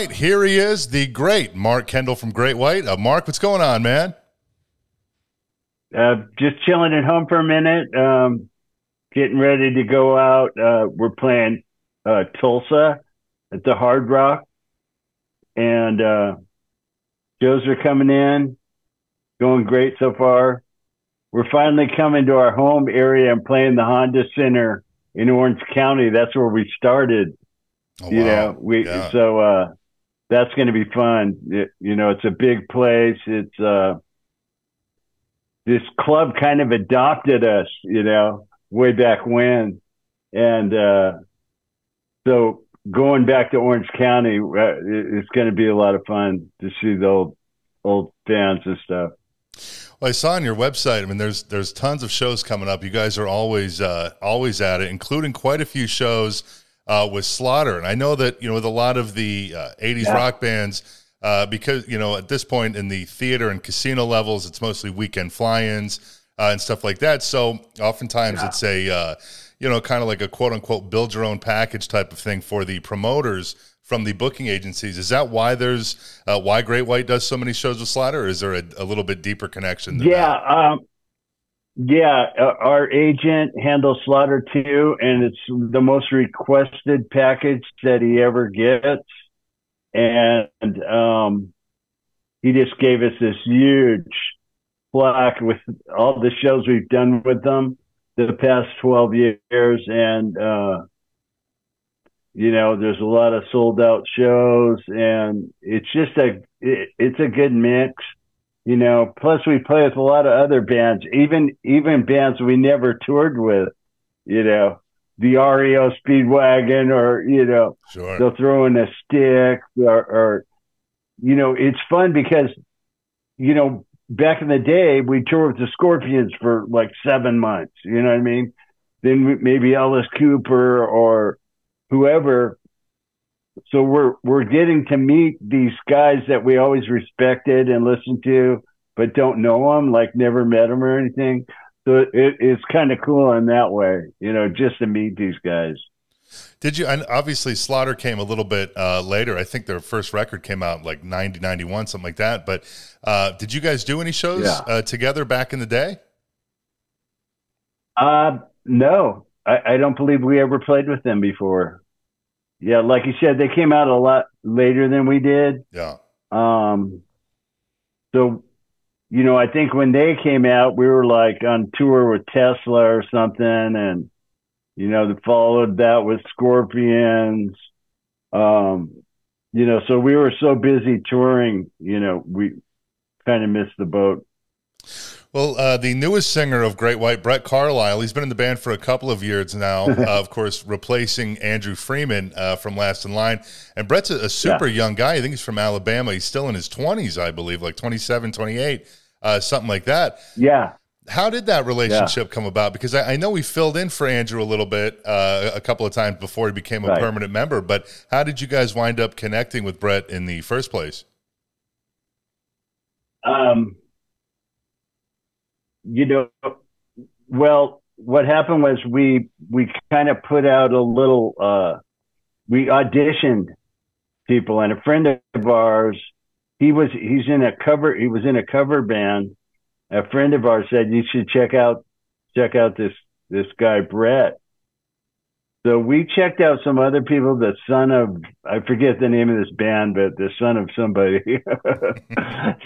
right, here he is, the great Mark Kendall from Great White. Mark, what's going on, man? Just chilling at home for a minute, getting ready to go out. We're playing Tulsa at the Hard Rock, and shows are coming in, going great so far. We're finally coming to our home area and playing the Honda Center in Orange County. That's where we started. Oh, you wow. know, we yeah. so that's going to be fun. It, you know, it's a big place. It's this club kind of adopted us, you know, way back when, and so going back to Orange County, it's going to be a lot of fun to see the old fans and stuff. Well, I saw on your website, I mean, there's tons of shows coming up. You guys are always at it, including quite a few shows with Slaughter. And I know that, you know, with a lot of the 80s yeah. rock bands, because, you know, at this point in the theater and casino levels, it's mostly weekend fly-ins and stuff like that. So oftentimes yeah. it's a, you know, kind of like a quote-unquote build-your-own-package type of thing for the promoters from the booking agencies. Is that why there's why Great White does so many shows with Slaughter, or is there a little bit deeper connection than yeah, that? Our agent handles Slaughter too, and it's the most requested package that he ever gets. And he just gave us this huge plaque with all the shows we've done with them the past 12 years. And, you know, there's a lot of sold out shows, and it's just it's a good mix, you know, plus we play with a lot of other bands, even bands we never toured with, you know, the REO Speedwagon, or, you know, sure. they'll throw in a stick, or, you know, it's fun because, you know, back in the day, we toured with the Scorpions for like 7 months. You know what I mean? Then maybe Alice Cooper or whoever. So we're getting to meet these guys that we always respected and listened to, but don't know them, like never met them or anything. So it's kind of cool in that way, you know, just to meet these guys. Did you? And obviously, Slaughter came a little bit later. I think their first record came out like 90, 91, something like that. But did you guys do any shows yeah. Together back in the day? No, I don't believe we ever played with them before. Yeah, like you said, they came out a lot later than we did. Yeah. So, you know, I think when they came out, we were like on tour with Tesla or something, and you know, that followed that with Scorpions. You know, so we were so busy touring, you know, we kind of missed the boat. Well, the newest singer of Great White, Brett Carlisle, he's been in the band for a couple of years now, of course, replacing Andrew Freeman from Last in Line. And Brett's a super yeah. young guy. I think he's from Alabama. He's still in his 20s, I believe, like 27, 28, something like that. Yeah. How did that relationship yeah. come about? Because I know we filled in for Andrew a little bit a couple of times before he became a right. permanent member, but how did you guys wind up connecting with Brett in the first place? You know, well, what happened was we kind of put out a little, we auditioned people, and a friend of ours, he was in a cover band. A friend of ours said, you should check out this guy, Brett. So we checked out some other people, the son of, I forget the name of this band, but the son of somebody,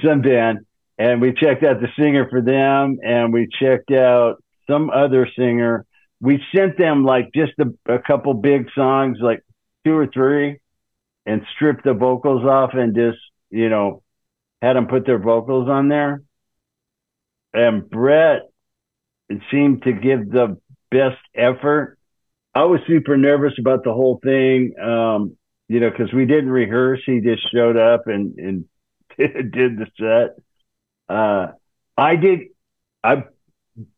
some band. And we checked out the singer for them, and we checked out some other singer. We sent them like just a couple big songs, like 2 or 3, and stripped the vocals off and just, you know, had them put their vocals on there. And Brett seemed to give the best effort. I was super nervous about the whole thing, you know, because we didn't rehearse. He just showed up and did the set. I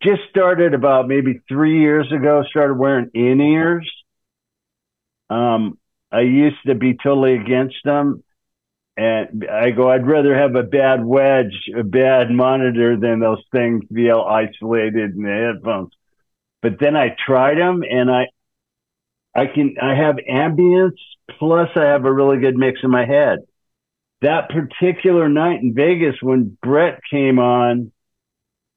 just started about maybe 3 years ago, started wearing in-ears. I used to be totally against them. And I go, I'd rather have a bad wedge, a bad monitor than those things feel isolated in the headphones. But then I tried them, and I I have ambience, plus I have a really good mix in my head. That particular night in Vegas when Brett came on,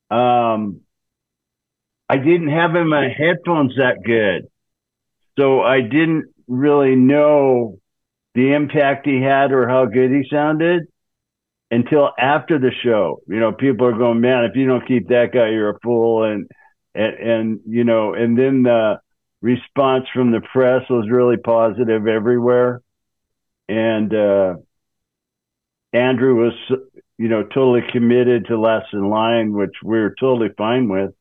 I didn't have in my headphones that good. So I didn't really know the impact he had or how good he sounded until after the show. You know, people are going, man, if you don't keep that guy, you're a fool. And you know, and then the response from the press was really positive everywhere. And Andrew was, you know, totally committed to Last in Line, which we're totally fine with.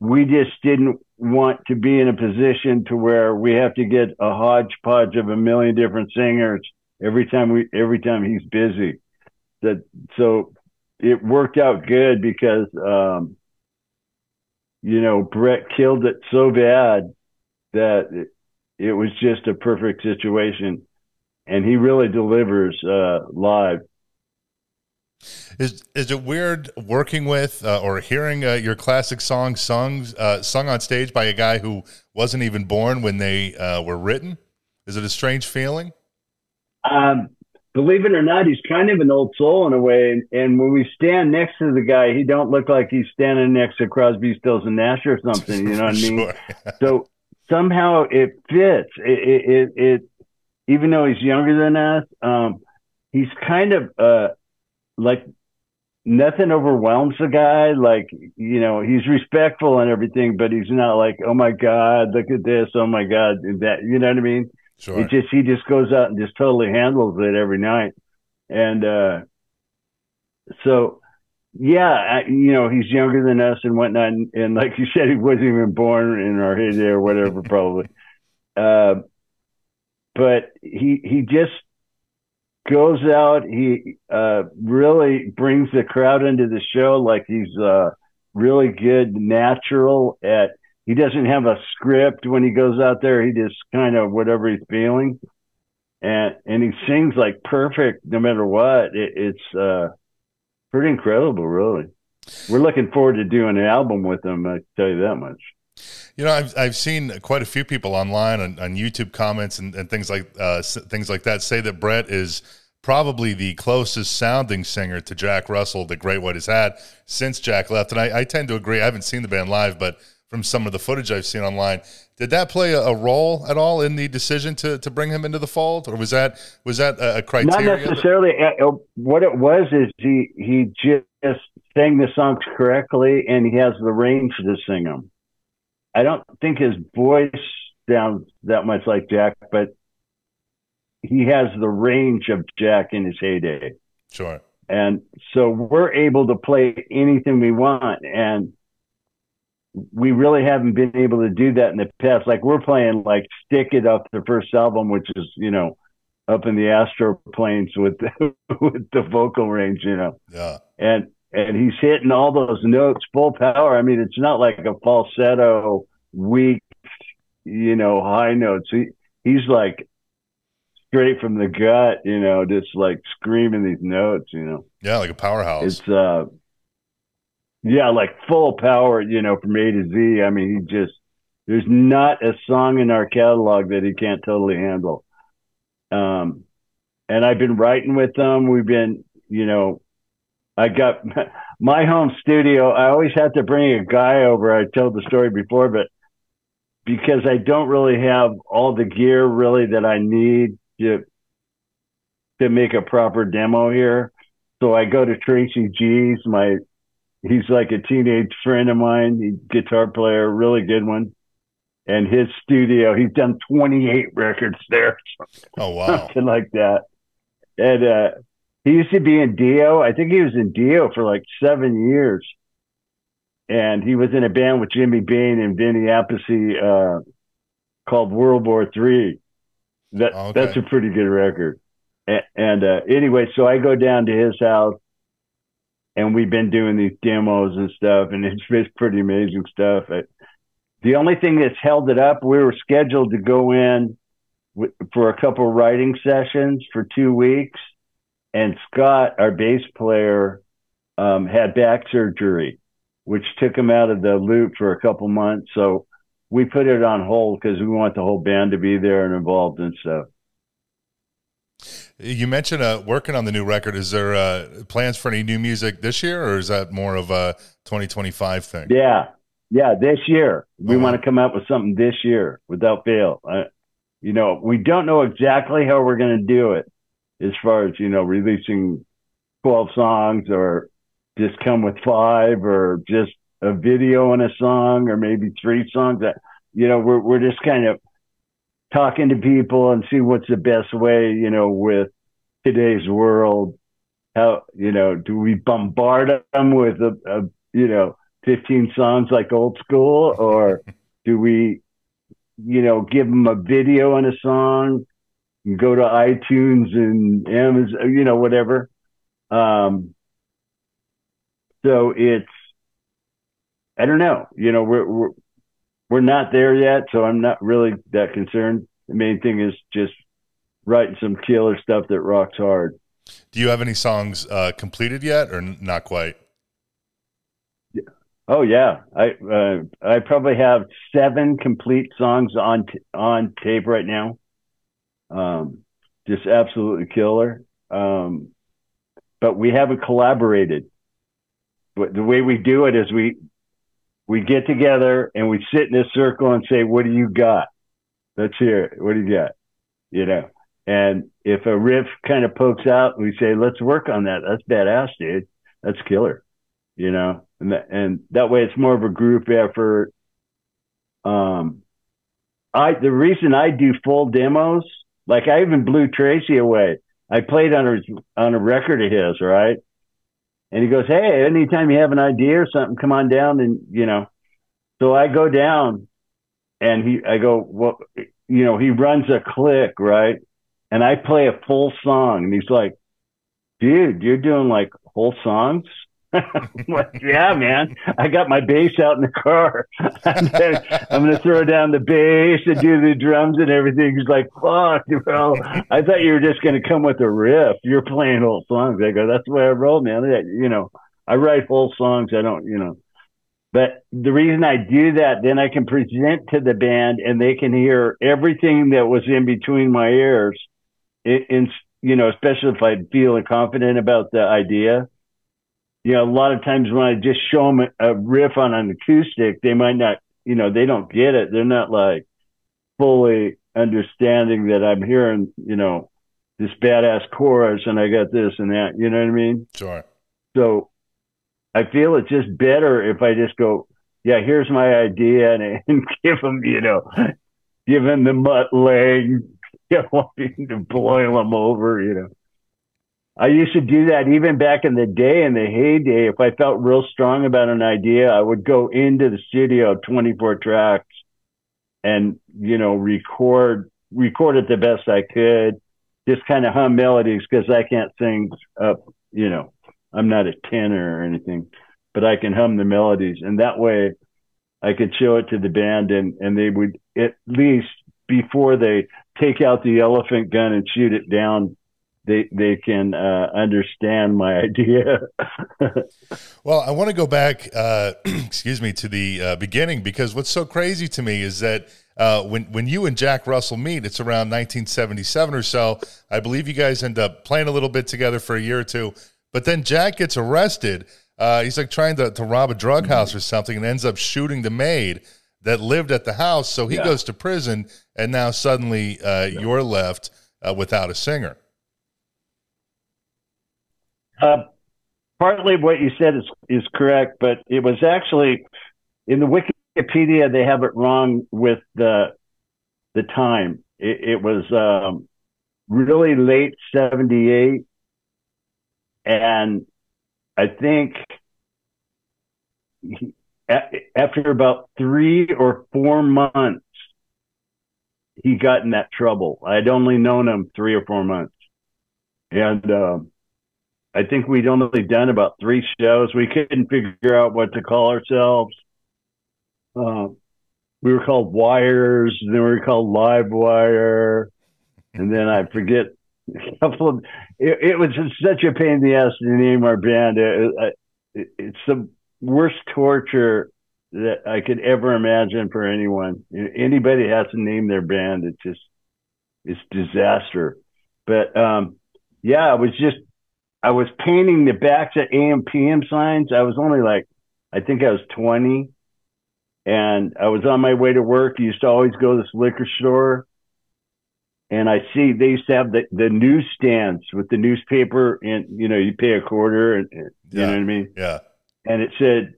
We just didn't want to be in a position to where we have to get a hodgepodge of a million different singers every time he's busy. So it worked out good because, you know, Brett killed it so bad that it was just a perfect situation. And he really delivers live. Is it weird working with or hearing your classic songs sung on stage by a guy who wasn't even born when they were written? Is it a strange feeling? Believe it or not, he's kind of an old soul in a way. And when we stand next to the guy, he don't look like he's standing next to Crosby, Stills, and Nash or something. You know what I mean? Sure. So somehow it fits. It even though he's younger than us, he's kind of like nothing overwhelms the guy. Like, you know, he's respectful and everything, but he's not like, oh my God, look at this. Oh my God, that, you know what I mean? Sure. He just goes out and just totally handles it every night. And, so yeah, you know, he's younger than us and whatnot. And like you said, he wasn't even born in our heyday or whatever, probably. But he just goes out. He really brings the crowd into the show. Like he's really good, natural at. He doesn't have a script when he goes out there. He just kind of whatever he's feeling, and he sings like perfect no matter what. It's pretty incredible, really. We're looking forward to doing an album with him. I can tell you that much. You know, I've seen quite a few people online on YouTube comments and things like that say that Brett is probably the closest sounding singer to Jack Russell that Great White has had since Jack left. And I tend to agree. I haven't seen the band live, but from some of the footage I've seen online, did that play a role at all in the decision to bring him into the fold? Or was that a criteria? Not necessarily. What it was is he just sang the songs correctly and he has the range to sing them. I don't think his voice sounds that much like Jack, but he has the range of Jack in his heyday. Sure. And so we're able to play anything we want. And we really haven't been able to do that in the past. Like we're playing like Stick It off the first album, which is, you know, up in the astral planes with the vocal range, you know? Yeah. And he's hitting all those notes full power. I mean, it's not like a falsetto, weak, you know, high notes. He's like straight from the gut, you know, just like screaming these notes, you know. Yeah, like a powerhouse. It's, yeah, like full power, you know, from A to Z. I mean, he just, there's not a song in our catalog that he can't totally handle. And I've been writing with them. We've been, you know, I got my home studio. I always have to bring a guy over. I told the story before, but because I don't really have all the gear really that I need to make a proper demo here. So I go to Tracy G's. He's like a teenage friend of mine, guitar player, really good one. And his studio, he's done 28 records there. Oh, wow. Something like that. And, he used to be in Dio. I think he was in Dio for like 7 years. And he was in a band with Jimmy Bain and Vinny Appice called World War III. That's a pretty good record. And anyway, so I go down to his house and we've been doing these demos and stuff. And it's pretty amazing stuff. The only thing that's held it up, we were scheduled to go in for a couple writing sessions for 2 weeks. And Scott, our bass player, had back surgery, which took him out of the loop for a couple months. So we put it on hold because we want the whole band to be there and involved and stuff. You mentioned working on the new record. Is there plans for any new music this year, or is that more of a 2025 thing? Yeah, this year. We want to come up with something this year without fail. We don't know exactly how we're going to do it as far as, releasing 12 songs or just come with 5 or just a video and a song or maybe 3 songs. We're just kind of talking to people and see what's the best way, with today's world. How, do we bombard them with a 15 songs like old school, or do we, give them a video and a song and go to iTunes and Amazon, whatever. So it's, I don't know, we're not there yet. So I'm not really that concerned. The main thing is just writing some killer stuff that rocks hard. Do you have any songs completed yet or not quite? Oh yeah, I probably have 7 complete songs on tape right now. Just absolutely killer. But we haven't collaborated. But the way we do it is we get together and we sit in a circle and say, "What do you got? Let's hear it. What do you got?" And if a riff kind of pokes out, we say, "Let's work on that. That's badass, dude. That's killer." And that way it's more of a group effort. The reason I do full demos, like I even blew Tracy away. I played on a record of his, right? And he goes, "Hey, anytime you have an idea or something, come on down." And, so I go down and he runs a click, right? And I play a full song and he's like, "Dude, you're doing like whole songs?" Like, yeah, man, I got my bass out in the car. I'm going to throw down the bass and do the drums and everything. He's like, "Fuck, bro. I thought you were just going to come with a riff. You're playing whole songs." I go, "That's the way I roll, man. I write whole songs. I don't, But the reason I do that, then I can present to the band and they can hear everything that was in between my ears. Especially if I feel confident about the idea. A lot of times when I just show them a riff on an acoustic, they might not, they don't get it. They're not like fully understanding that I'm hearing, this badass chorus and I got this and that, you know what I mean? Sure. So I feel it's just better if I just go, "Yeah, here's my idea," and give them, give them the mutt leg, to boil them over, I used to do that even back in the day, in the heyday. If I felt real strong about an idea, I would go into the studio, 24 tracks, and, record it the best I could. Just kind of hum melodies because I can't sing up, I'm not a tenor or anything, but I can hum the melodies. And that way I could show it to the band and they would, at least before they take out the elephant gun and shoot it down, They can understand my idea. Well, I want to go back, to the beginning, because what's so crazy to me is that when you and Jack Russell meet, it's around 1977 or so. I believe you guys end up playing a little bit together for a year or two, but then Jack gets arrested. He's like trying to rob a drug house or something and ends up shooting the maid that lived at the house. So he goes to prison, and now suddenly you're left without a singer. Partly what you said is correct, but it was actually in the Wikipedia, they have it wrong with the time. It was really late 78, and I think after about 3 or 4 months, he got in that trouble. I'd only known him 3 or 4 months, and I think we'd only done about 3 shows. We couldn't figure out what to call ourselves. We were called Wires, and then we were called Live Wire, and then I forget a couple of. It was just such a pain in the ass to name our band. It's the worst torture that I could ever imagine for anyone. Anybody has to name their band. It's just, it's disaster. But yeah, I was painting the backs of AMPM signs. I was only like, I think I was 20, and I was on my way to work. I used to always go to this liquor store, and I see they used to have the newsstands with the newspaper, and you know, you pay a quarter, and you know what I mean? Yeah. And it said,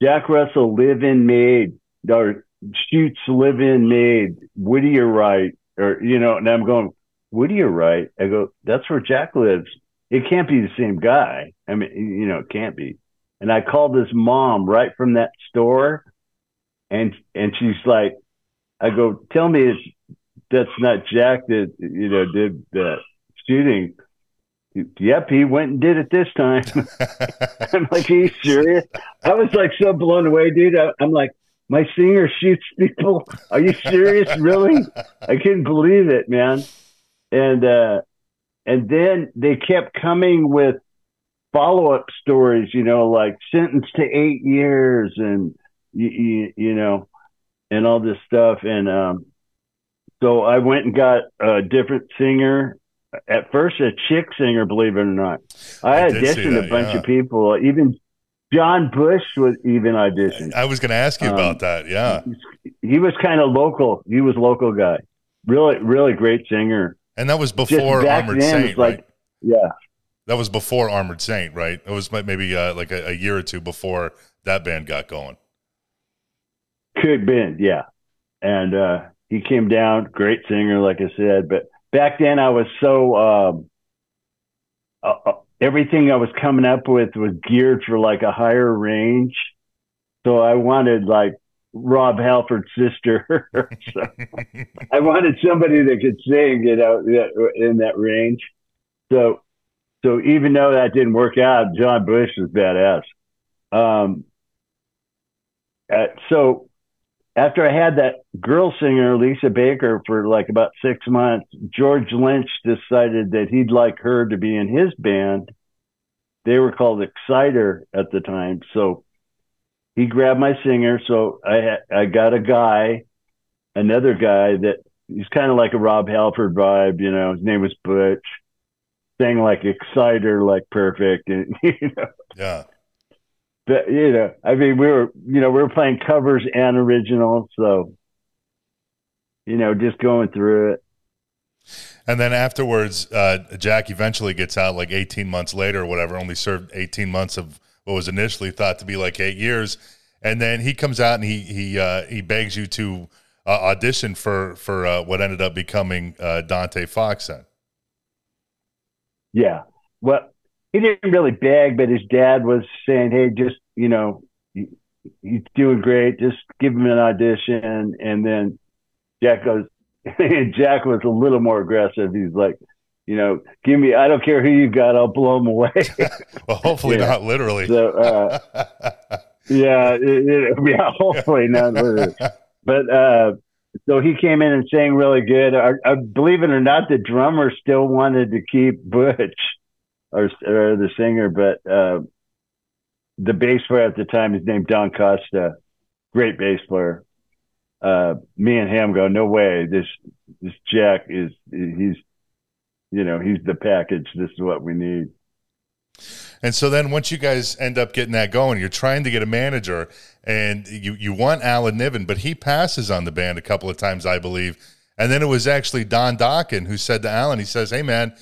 Jack Russell, live-in made, or shoots live-in made, Whittier Wright, or, you know, and I'm going, Whittier Wright? I go, that's where Jack lives. It can't be the same guy. I mean, you know, it can't be. And I called his mom right from that store, and she's like, I go, tell me that's not Jack that, you know, did the shooting. Yep, he went and did it this time. I'm like, are you serious? I was like so blown away, dude. I'm like, my singer shoots people. Are you serious? Really? I couldn't believe it, man. And then they kept coming with follow-up stories, you know, like sentenced to 8 years and, you know, and all this stuff. And so I went and got a different singer. At first, a chick singer, believe it or not. I auditioned a bunch of people. Even John Bush was even auditioned. I was going to ask you about that. Yeah, he was kind of local. He was a local guy. Really, really great singer. And that was before Armored Saint, right? Yeah, that was before Armored Saint, right? It was maybe like a year or two before that band got going. Could have been, yeah. And he came down, great singer, like I said, but. Back then, I was so everything I was coming up with was geared for like a higher range. So I wanted like Rob Halford's sister. So I wanted somebody that could sing, you know, in that range. So even though that didn't work out, John Bush was badass. So. After I had that girl singer, Lisa Baker, for like about 6 months, George Lynch decided that he'd like her to be in his band. They were called Exciter at the time. So he grabbed my singer. So I got a guy, another guy that he's kind of like a Rob Halford vibe, you know, his name was Butch, sang like Exciter, like perfect. And, you know. Yeah. But, you know, I mean, we were playing covers and originals, so, you know, just going through it. And then afterwards, Jack eventually gets out like 18 months later or whatever, only served 18 months of what was initially thought to be like 8 years. And then he comes out and he begs you to audition for what ended up becoming Dante Fox then. Yeah, well. He didn't really beg, but his dad was saying, hey, just, you know, he's doing great. Just give him an audition. And then Jack was a little more aggressive. He's like, you know, give me, I don't care who you got. I'll blow him away. Well, hopefully not literally. So, hopefully not literally. But so he came in and sang really good. I believe it or not, the drummer still wanted to keep Butch. Or the singer, but the bass player at the time is named Don Costa, great bass player. Me and him go, no way, this Jack is, he's, you know, he's the package. This is what we need. And so then once you guys end up getting that going, you're trying to get a manager, and you want Alan Niven, but he passes on the band a couple of times, I believe. And then it was actually Don Dokken who said to Alan, he says, hey, man,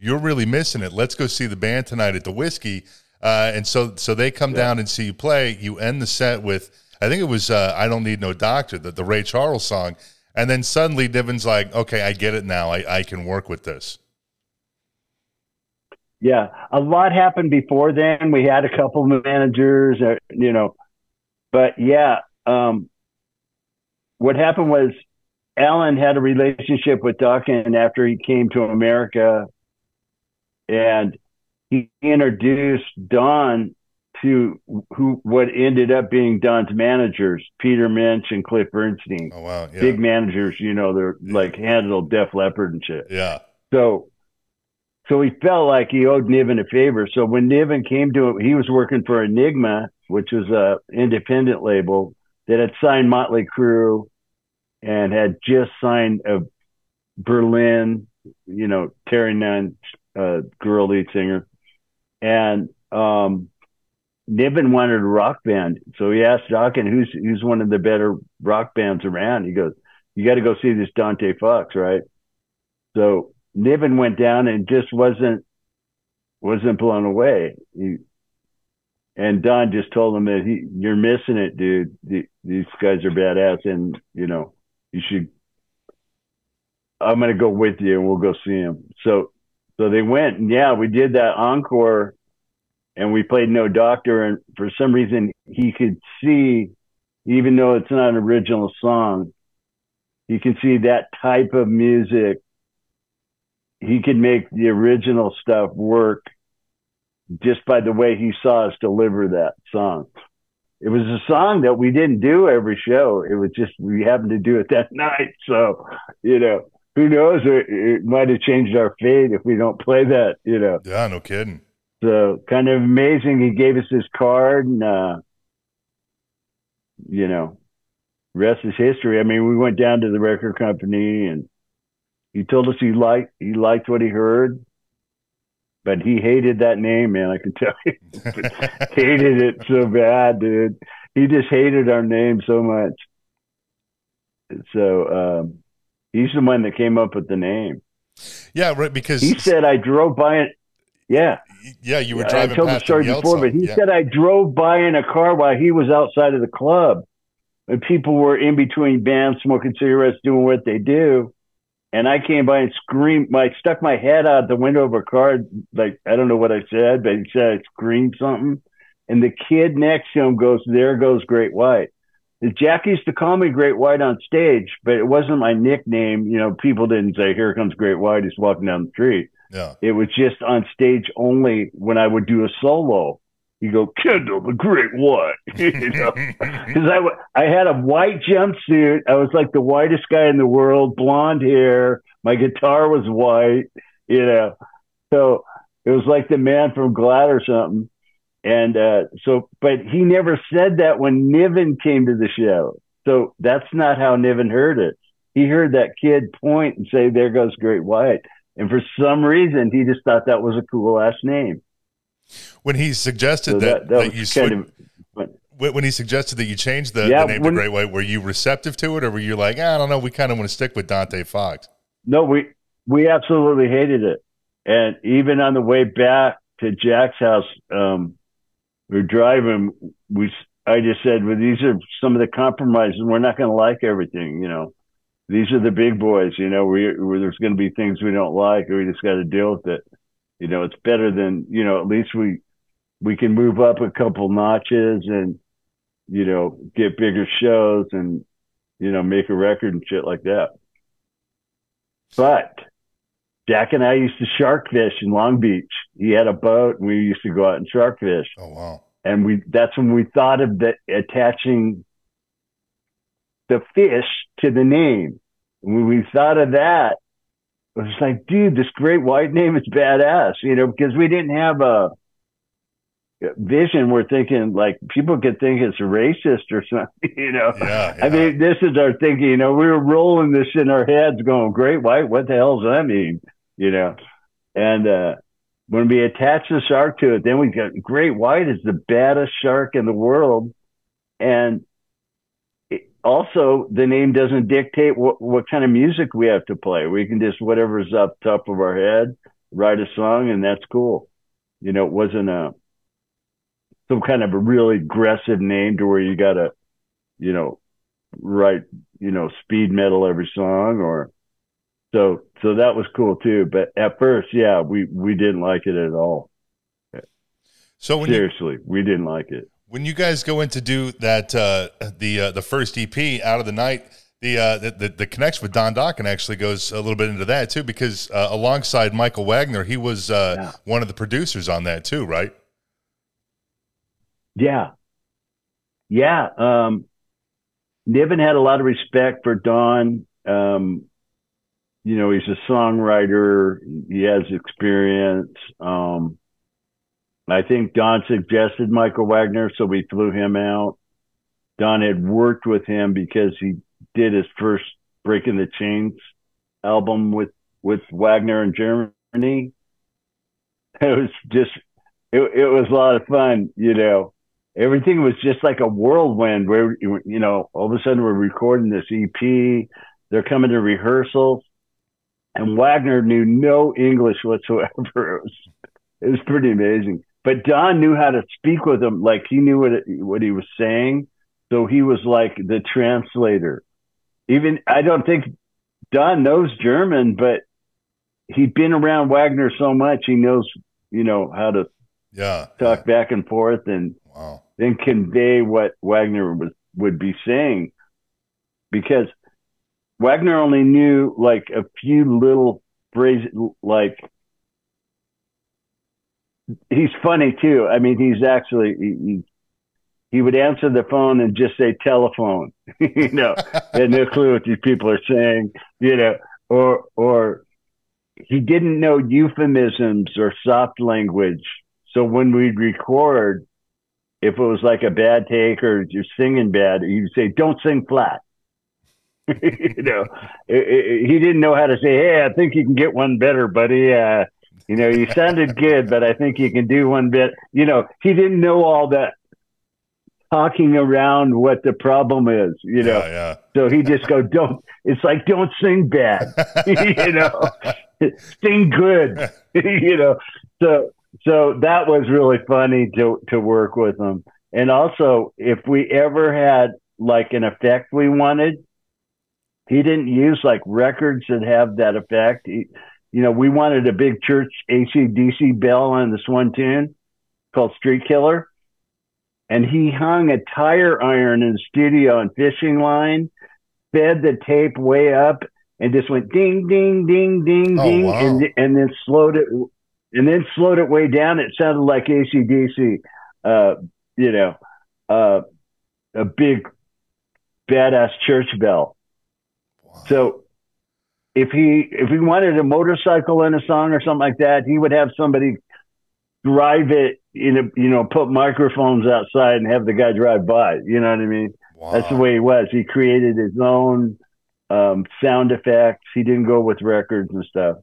you're really missing it. Let's go see the band tonight at the Whiskey. And so they come down and see you play. You end the set with, I think it was I Don't Need No Doctor, the Ray Charles song. And then suddenly Niven's like, okay, I get it now. I can work with this. Yeah, a lot happened before then. We had a couple of managers, you know. But, yeah, what happened was Alan had a relationship with Dokken after he came to America. And he introduced Don to what ended up being Don's managers, Peter Minch and Cliff Bernstein. Oh, wow. Yeah. Big managers, you know, they're like handled Def Leppard and shit. Yeah. So he felt like he owed Niven a favor. So when Niven came to him, he was working for Enigma which was a independent label that had signed Motley Crue and had just signed a Berlin, you know, Terry Nunn, girl lead singer. And Niven wanted a rock band. So he asked Dokken, who's one of the better rock bands around? He goes, you got to go see this Dante Fox, right? So Niven went down and just wasn't blown away. And Don just told him that you're missing it, dude. These guys are badass, and you know you should. I'm gonna go with you, and we'll go see him. So they went, and yeah, we did that encore, and we played No Doctor. And for some reason, he could see, even though it's not an original song, he could see that type of music. He could make the original stuff work just by the way he saw us deliver that song. It was a song that we didn't do every show. It was just, we happened to do it that night. So, you know, who knows? It might've changed our fate if we don't play that, you know? Yeah, no kidding. So kind of amazing. He gave us his card and, you know, rest is history. I mean, we went down to the record company and he told us he liked what he heard. But he hated that name, man, I can tell you. Hated it so bad, dude. He just hated our name so much. So he's the one that came up with the name. Yeah, right, because... He said, I drove by it. Yeah. Yeah, you were driving past. I told the story before, but he said, I drove by in a car while he was outside of the club. And people were in between bands, smoking cigarettes, doing what they do. And I came by and screamed, like stuck my head out the window of a car. Like, I don't know what I said, but he said I screamed something. And the kid next to him goes, there goes Great White. And Jack used to call me Great White on stage, but it wasn't my nickname. You know, people didn't say, here comes Great White. He's walking down the street. Yeah. It was just on stage only when I would do a solo. You go, Kendall, the Great White. You know? Because I had a white jumpsuit. I was like the whitest guy in the world, blonde hair. My guitar was white, you know. So it was like the man from Glad or something. And but he never said that when Niven came to the show. So that's not how Niven heard it. He heard that kid point and say, there goes Great White. And for some reason, he just thought that was a cool-ass name. When he suggested that you change the name to Great White, were you receptive to it, or were you like, I don't know, we kind of want to stick with Dante Fox? No, we absolutely hated it. And even on the way back to Jack's house, we were driving. I just said, well, these are some of the compromises. We're not going to like everything, you know. These are the big boys, you know. There's going to be things we don't like, and we just got to deal with it. You know, it's better than, you know, at least we can move up a couple notches and, you know, get bigger shows and, you know, make a record and shit like that. But Jack and I used to shark fish in Long Beach. He had a boat and we used to go out and shark fish. Oh, wow. And that's when we thought of attaching the fish to the name. And when we thought of that, it was like, dude, this Great White name is badass, you know, because we didn't have a vision. We're thinking, like, people could think it's racist or something, you know. Yeah, yeah. I mean, this is our thinking, you know. We were rolling this in our heads going, Great White, what the hell does that mean, you know? And when we attached the shark to it, then we got Great White is the baddest shark in the world. And also, the name doesn't dictate what kind of music we have to play. We can just, whatever's up top of our head, write a song, and that's cool. You know, it wasn't some kind of a really aggressive name to where you got to, you know, write, you know, speed metal every song. Or so that was cool, too. But at first, yeah, we didn't like it at all. So seriously, we didn't like it. When you guys go in to do that, the first EP, Out of the Night, the connection with Don Dokken actually goes a little bit into that too, because alongside Michael Wagner, he was one of the producers on that too, right? Yeah. Niven had a lot of respect for Don. You know, he's a songwriter. He has experience. I think Don suggested Michael Wagner, so we flew him out. Don had worked with him because he did his first Breaking the Chains album with Wagner in Germany. It was a lot of fun, you know. Everything was just like a whirlwind where, you know, all of a sudden we're recording this EP. They're coming to rehearsals. And Wagner knew no English whatsoever. It was pretty amazing. But Don knew how to speak with him. Like, he knew what he was saying. So he was like the translator. Even, I don't think Don knows German, but he'd been around Wagner so much, he knows, you know, how to talk back and forth and then convey what Wagner would be saying. Because Wagner only knew like a few little phrases, like, he's funny too. I mean, he's actually, he would answer the phone and just say telephone, you know, had no clue what these people are saying, you know, or he didn't know euphemisms or soft language. So when we'd record, if it was like a bad take or you're singing bad, he'd say, don't sing flat. You know, he didn't know how to say, hey, I think you can get one better, buddy. You know, you sounded good, but I think you can do one bit. You know, he didn't know all that. Talking around what the problem is, you know. Yeah. So he just go, don't sing bad, you know, sing good, you know. So that was really funny to work with him. And also, if we ever had like an effect we wanted, he didn't use like records that have that effect. He, you know, we wanted a big church AC/DC bell on this one tune called Street Killer. And he hung a tire iron in the studio and fishing line, fed the tape way up, and just went ding, ding, ding, ding, ding, and then slowed it way down. It sounded like AC/DC, you know, a big badass church bell. Wow. So if he wanted a motorcycle in a song or something like that, he would have somebody drive it. You know, put microphones outside and have the guy drive by. You know what I mean? Wow. That's the way he was. He created his own sound effects. He didn't go with records and stuff.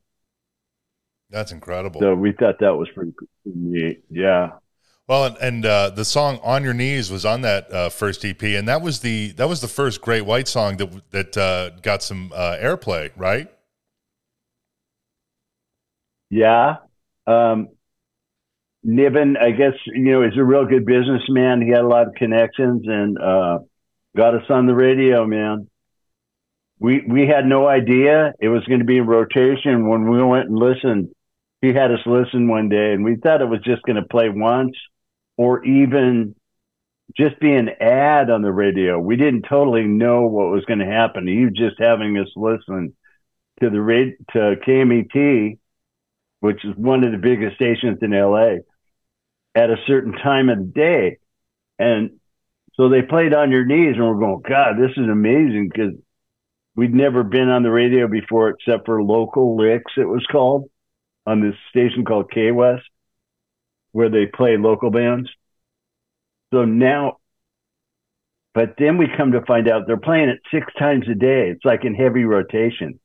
That's incredible. So we thought that was pretty neat. Yeah. Well, and the song "On Your Knees" was on that first EP, and that was the first Great White song that got some airplay, right? Yeah. Niven, I guess, you know, is a real good businessman. He had a lot of connections and got us on the radio, man. We had no idea it was going to be in rotation. When we went and listened, he had us listen one day, and we thought it was just going to play once or even just be an ad on the radio. We didn't totally know what was going to happen. He was just having us listen to to KMET, which is one of the biggest stations in L.A., at a certain time of the day. And so they played "On Your Knees," and we're going, God, this is amazing, because we'd never been on the radio before except for Local Licks, it was called, on this station called K-West, where they play local bands. So now, but then we come to find out they're playing it 6 times a day. It's like in heavy rotation.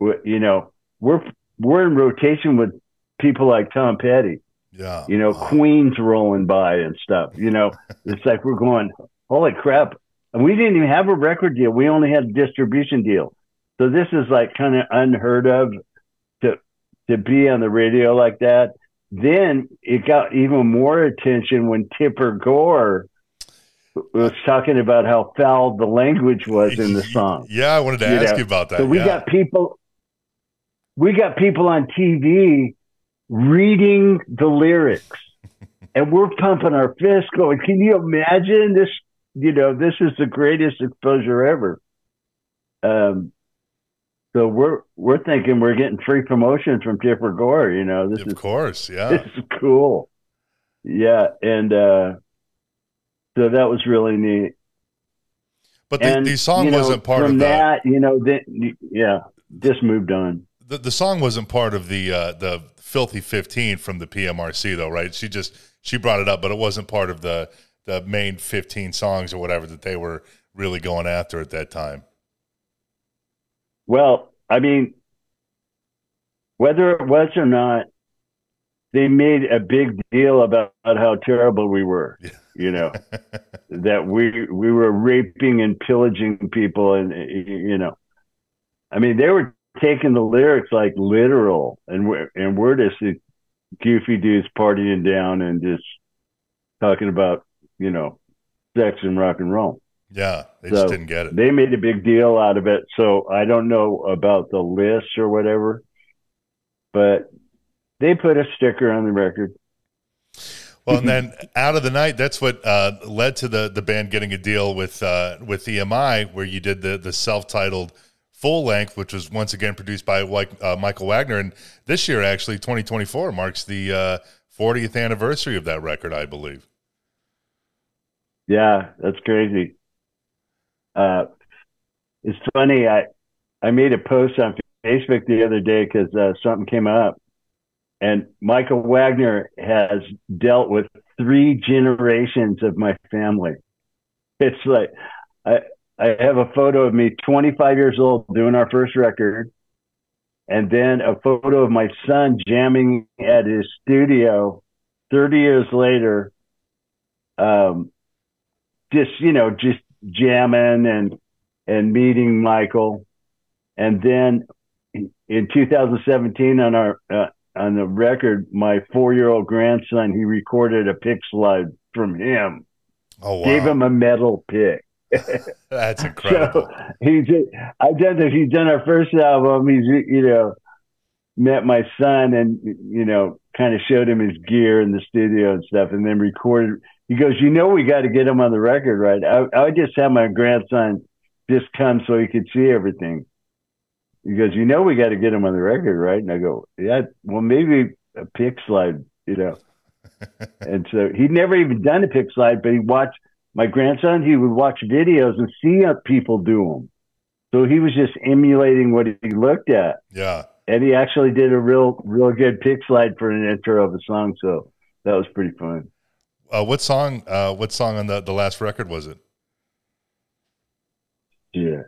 You know, we're in rotation with people like Tom Petty, you know, Queen's rolling by and stuff, you know. It's like we're going, holy crap. And we didn't even have a record deal. We only had a distribution deal. So this is like kind of unheard of to be on the radio like that. Then it got even more attention when Tipper Gore was talking about how foul the language was in the song. Yeah, I wanted to ask you about that. So we got people... We got people on TV reading the lyrics, and we're pumping our fists going, can you imagine this? You know, this is the greatest exposure ever. So we're thinking we're getting free promotion from Tipper Gore, you know, this is cool. Yeah. And, so that was really neat. But the song wasn't part of that. You know, just moved on. The song wasn't part of the Filthy 15 from the PMRC, though, right? She brought it up, but it wasn't part of the main 15 songs or whatever that they were really going after at that time. Well, I mean, whether it was or not, they made a big deal about how terrible we were, you know, that we were raping and pillaging people. And, you know, I mean, they were taking the lyrics like literal, and we're just goofy dudes partying down and just talking about, you know, sex and rock and roll. Yeah, they just didn't get it. They made a big deal out of it. So I don't know about the list or whatever, but they put a sticker on the record. Well, and then Out of the Night, that's what led to the band getting a deal with EMI, where you did the self-titled full length, which was once again produced by Michael Wagner. And this year, actually, 2024, marks the 40th anniversary of that record, I believe. Yeah, that's crazy. It's funny. I made a post on Facebook the other day because something came up, and Michael Wagner has dealt with 3 generations of my family. It's like I have a photo of me 25 years old doing our first record, and then a photo of my son jamming at his studio 30 years later, just jamming and meeting Michael. And then in 2017 on our on the record, my 4-year-old grandson, he recorded a pick slide from him. Oh, wow. Gave him a metal pick. That's incredible. So he's done our first album. He's, you know, met my son and, you know, kind of showed him his gear in the studio and stuff, and then recorded. He goes, you know, we got to get him on the record, right? I just had my grandson just come so he could see everything. He goes, you know, we got to get him on the record, right? And I go, yeah, well, maybe a pick slide, you know. And so he'd never even done a pick slide, but he watched my grandson. He would watch videos and see people do them. So he was just emulating what he looked at. Yeah. And he actually did a real good pick slide for an intro of a song. So that was pretty fun. What song on the last record was it? Yeah.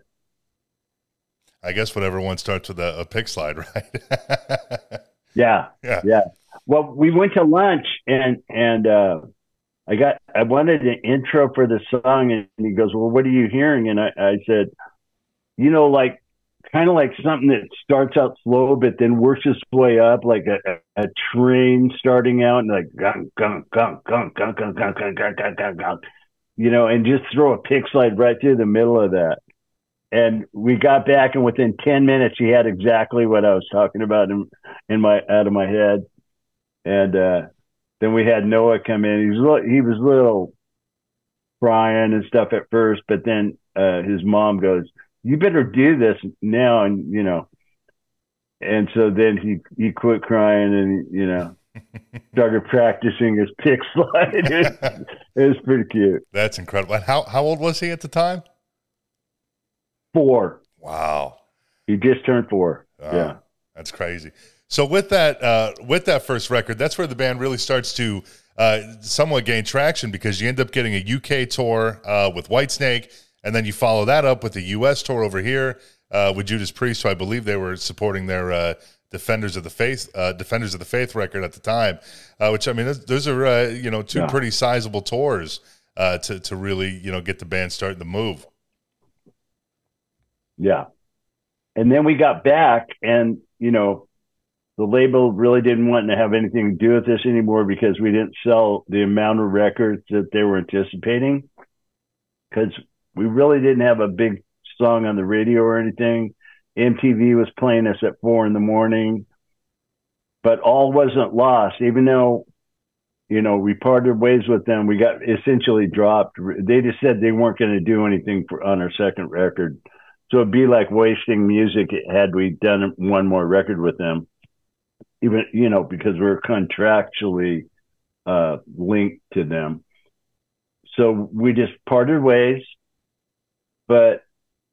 I guess whatever one starts with a pick slide, right? Yeah. Well, we went to lunch and I wanted an intro for the song, and he goes, well, what are you hearing? And I said, you know, like kind of like something that starts out slow, but then works its way up, like a train starting out and like, you know, and just throw a pick slide right through the middle of that. And we got back, and within 10 minutes, he had exactly what I was talking about out of my head. And then we had Noah come in. He was a little crying and stuff at first, but then his mom goes, you better do this now. And, you know, and so then he quit crying and, you know, started practicing his pick slide. It was pretty cute. That's incredible. And how old was he at the time? 4. Wow. He just turned 4. Yeah. That's crazy. So with that first record, that's where the band really starts to somewhat gain traction, because you end up getting a UK tour with Whitesnake, and then you follow that up with a US tour over here with Judas Priest, who I believe they were supporting their Defenders of the Faith record at the time, which, I mean, those are you know, two pretty sizable tours to really, you know, get the band starting to move. Yeah. And then we got back, and, you know, the label really didn't want to have anything to do with this anymore because we didn't sell the amount of records that they were anticipating, because we really didn't have a big song on the radio or anything. MTV was playing us at 4 a.m, but all wasn't lost. Even though, you know, we parted ways with them, we got essentially dropped. They just said they weren't going to do anything on our second record. So it'd be like wasting music had we done one more record with them, even, you know, because we're contractually linked to them. So we just parted ways. But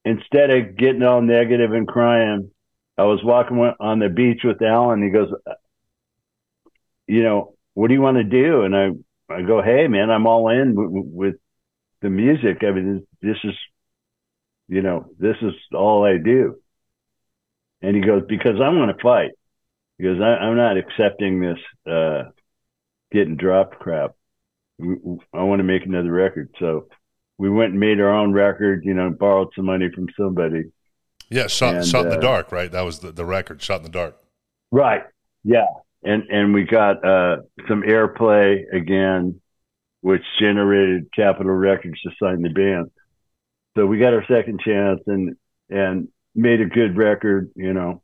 instead of getting all negative and crying, I was walking on the beach with Alan. He goes, you know, what do you want to do? And I go, hey, man, I'm all in with the music. I mean, this is, you know, this is all I do. And he goes, because I'm going to fight. He goes, I'm not accepting this getting dropped crap. I want to make another record. So we went and made our own record, you know, borrowed some money from somebody. Yeah, Shot in the Dark, right? That was the record, Shot in the Dark. Right, yeah. And we got some airplay again, which generated Capitol Records to sign the band. So we got our second chance and made a good record, you know,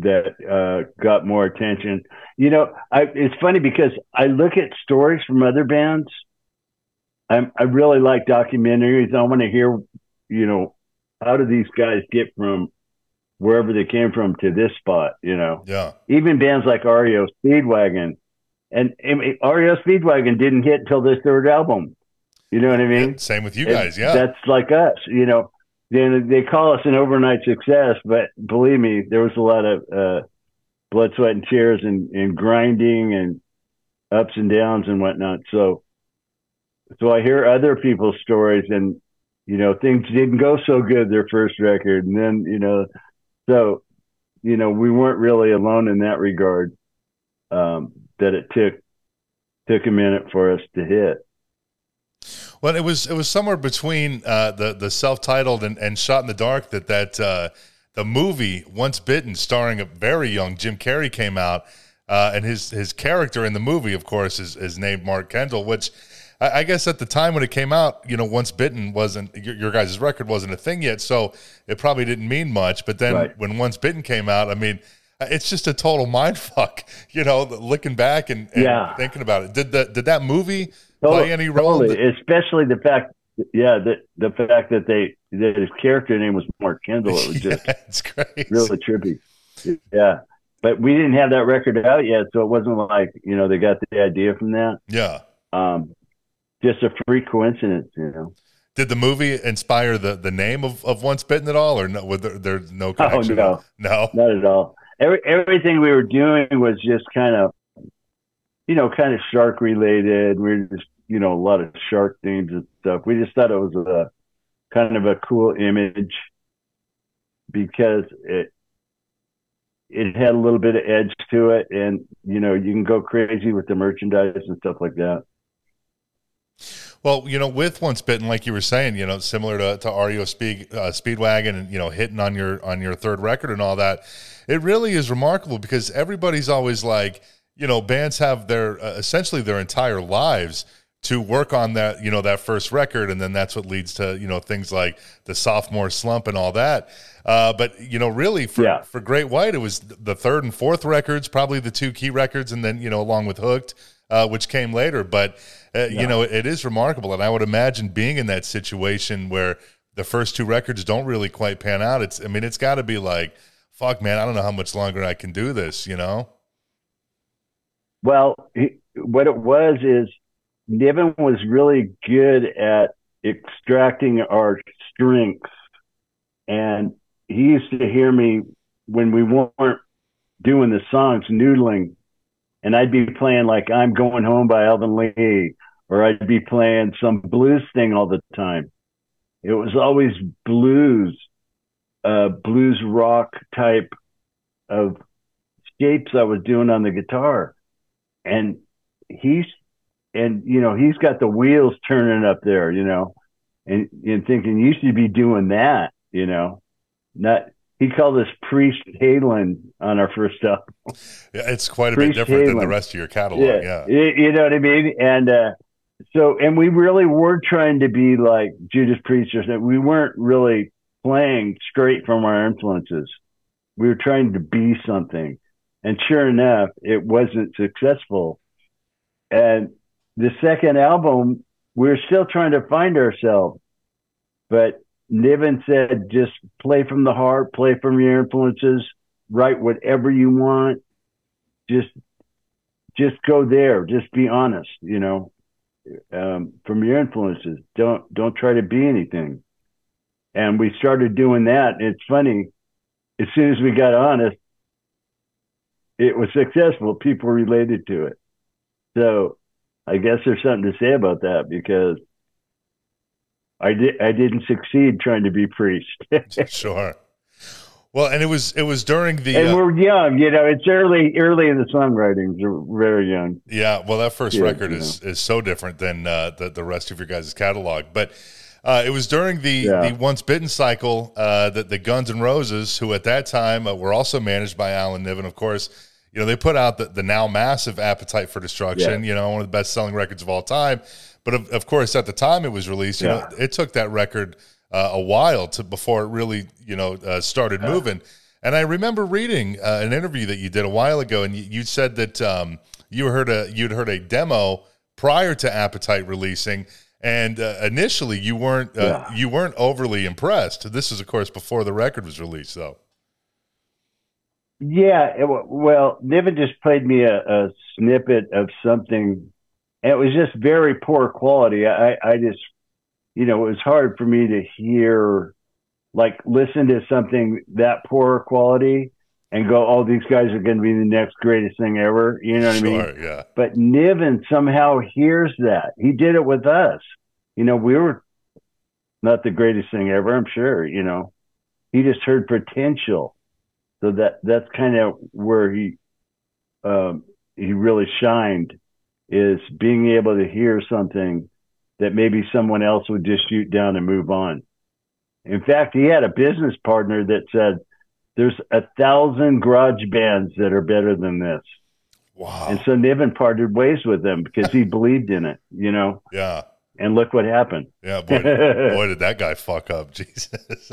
that got more attention. You know, it's funny because I look at stories from other bands. I really like documentaries. I want to hear, you know, how do these guys get from wherever they came from to this spot, you know? Yeah. Even bands like REO Speedwagon. And REO Speedwagon didn't hit until their third album. You know what I mean? Yeah, same with you guys, yeah. That's like us, you know. They call us an overnight success, but believe me, there was a lot of blood, sweat, and tears and grinding and ups and downs and whatnot. So I hear other people's stories and, you know, things didn't go so good their first record. And then, you know, so, you know, we weren't really alone in that regard, that it took a minute for us to hit. Well, it was somewhere between the self-titled and Shot in the Dark that the movie Once Bitten, starring a very young Jim Carrey, came out, and his character in the movie, of course, is named Mark Kendall, which I guess at the time when it came out, you know, Once Bitten wasn't your guys' record wasn't a thing yet, so it probably didn't mean much. But then when Once Bitten came out, I mean, it's just a total mind fuck, you know, looking back and thinking about it. Did that movie play any role? Totally. Especially the fact, the fact that that his character name was Mark Kendall. It was just it's crazy. Really trippy. Yeah. But we didn't have that record out yet, so it wasn't like, you know, they got the idea from that. Yeah. Just a free coincidence, you know. Did the movie inspire the name of Once Bitten at all, or no? There's no connection? Oh, no. No? Not at all. Everything we were doing was just kind of shark related. We were just, you know, a lot of shark themes and stuff. We just thought it was a kind of a cool image because it had a little bit of edge to it, and, you know, you can go crazy with the merchandise and stuff like that. Well, you know, with Once Bitten, like you were saying, you know, similar to REO Speedwagon and, you know, hitting on your third record and all that, it really is remarkable because everybody's always like, you know, bands have their essentially their entire lives to work on that, you know, that first record, and then that's what leads to, you know, things like the sophomore slump and all that. But, you know, really for Great White, it was the third and fourth records, probably the two key records, and then, you know, along with Hooked, which came later. But, you know, it is remarkable, and I would imagine being in that situation where the first two records don't really quite pan out, it's got to be like, fuck, man, I don't know how much longer I can do this, you know? Well, what it was is Niven was really good at extracting our strengths. And he used to hear me when we weren't doing the songs, noodling. And I'd be playing like I'm Going Home by Alvin Lee, or I'd be playing some blues thing all the time. It was always blues rock type of shapes I was doing on the guitar. And you know, he's got the wheels turning up there, you know, and thinking you should be doing that, you know. Not, he called us Priest Halen on our first album. Yeah, it's quite a bit different than the rest of your catalog. Yeah. You know what I mean? And so we really were trying to be like Judas Priest or something. We weren't really playing straight from our influences. We were trying to be something. And sure enough, it wasn't successful. And the second album, we were still trying to find ourselves. But Niven said, just play from the heart, play from your influences, write whatever you want. Just go there. Just be honest, you know, from your influences. Don't try to be anything. And we started doing that. It's funny. as soon as we got honest, it was successful. People related to it. So I guess there's something to say about that, because I didn't succeed trying to be preached. Sure. Well, and it was during the... And we're young, you know, it's early in the songwriting. We're very young. Yeah, well, that first record is so different than the rest of your guys' catalog. But it was during the Once Bitten cycle that the Guns N' Roses, who at that time were also managed by Alan Niven, of course, you know, they put out the now massive Appetite for Destruction, you know, one of the best-selling records of all time. But, of course, at the time it was released, you know, it took that record... a while before it really, you know, started moving. And I remember reading an interview that you did a while ago, and you said that you'd heard a demo prior to Appetite releasing, and initially you weren't overly impressed. This is, of course, before the record was released, though. Yeah, well, Niven just played me a snippet of something, and it was just very poor quality. I just. You know, it was hard for me to hear, like, listen to something that poor quality and go, oh, these guys are going to be the next greatest thing ever. You know what I mean? Yeah. But Niven somehow hears that. He did it with us. You know, we were not the greatest thing ever, I'm sure, you know. He just heard potential. So that's kind of where he really shined, is being able to hear something that maybe someone else would just shoot down and move on. In fact, he had a business partner that said, there's 1,000 garage bands that are better than this. Wow. And so Niven parted ways with them because he believed in it, you know? Yeah. And look what happened. Yeah, boy did that guy fuck up, Jesus.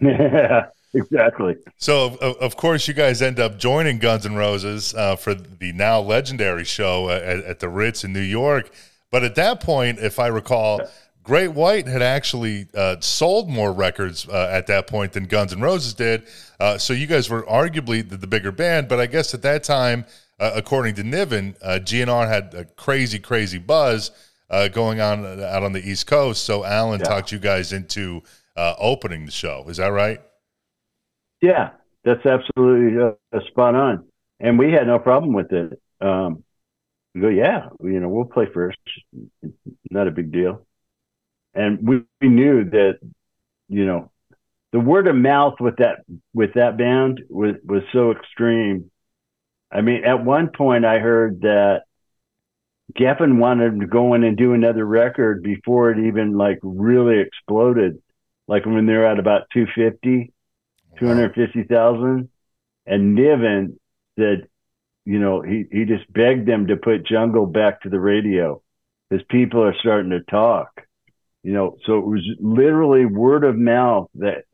Yeah, exactly. So, of course, you guys end up joining Guns N' Roses for the now legendary show at the Ritz in New York. But at that point, if I recall, Great White had actually sold more records at that point than Guns N' Roses did. So you guys were arguably the bigger band. But I guess at that time, according to Niven, GNR had a crazy, crazy buzz going on out on the East Coast. So Alan talked you guys into opening the show. Is that right? Yeah, that's absolutely spot on. And we had no problem with it. Go, yeah, you know, we'll play first. Not a big deal. And we knew that, you know, the word of mouth with that band was so extreme. I mean, at one point I heard that Geffen wanted him to go in and do another record before it even, like, really exploded. Like when they were at about 250,000, and Niven said, you know, he just begged them to put Jungle back to the radio because people are starting to talk, you know. So it was literally word of mouth that,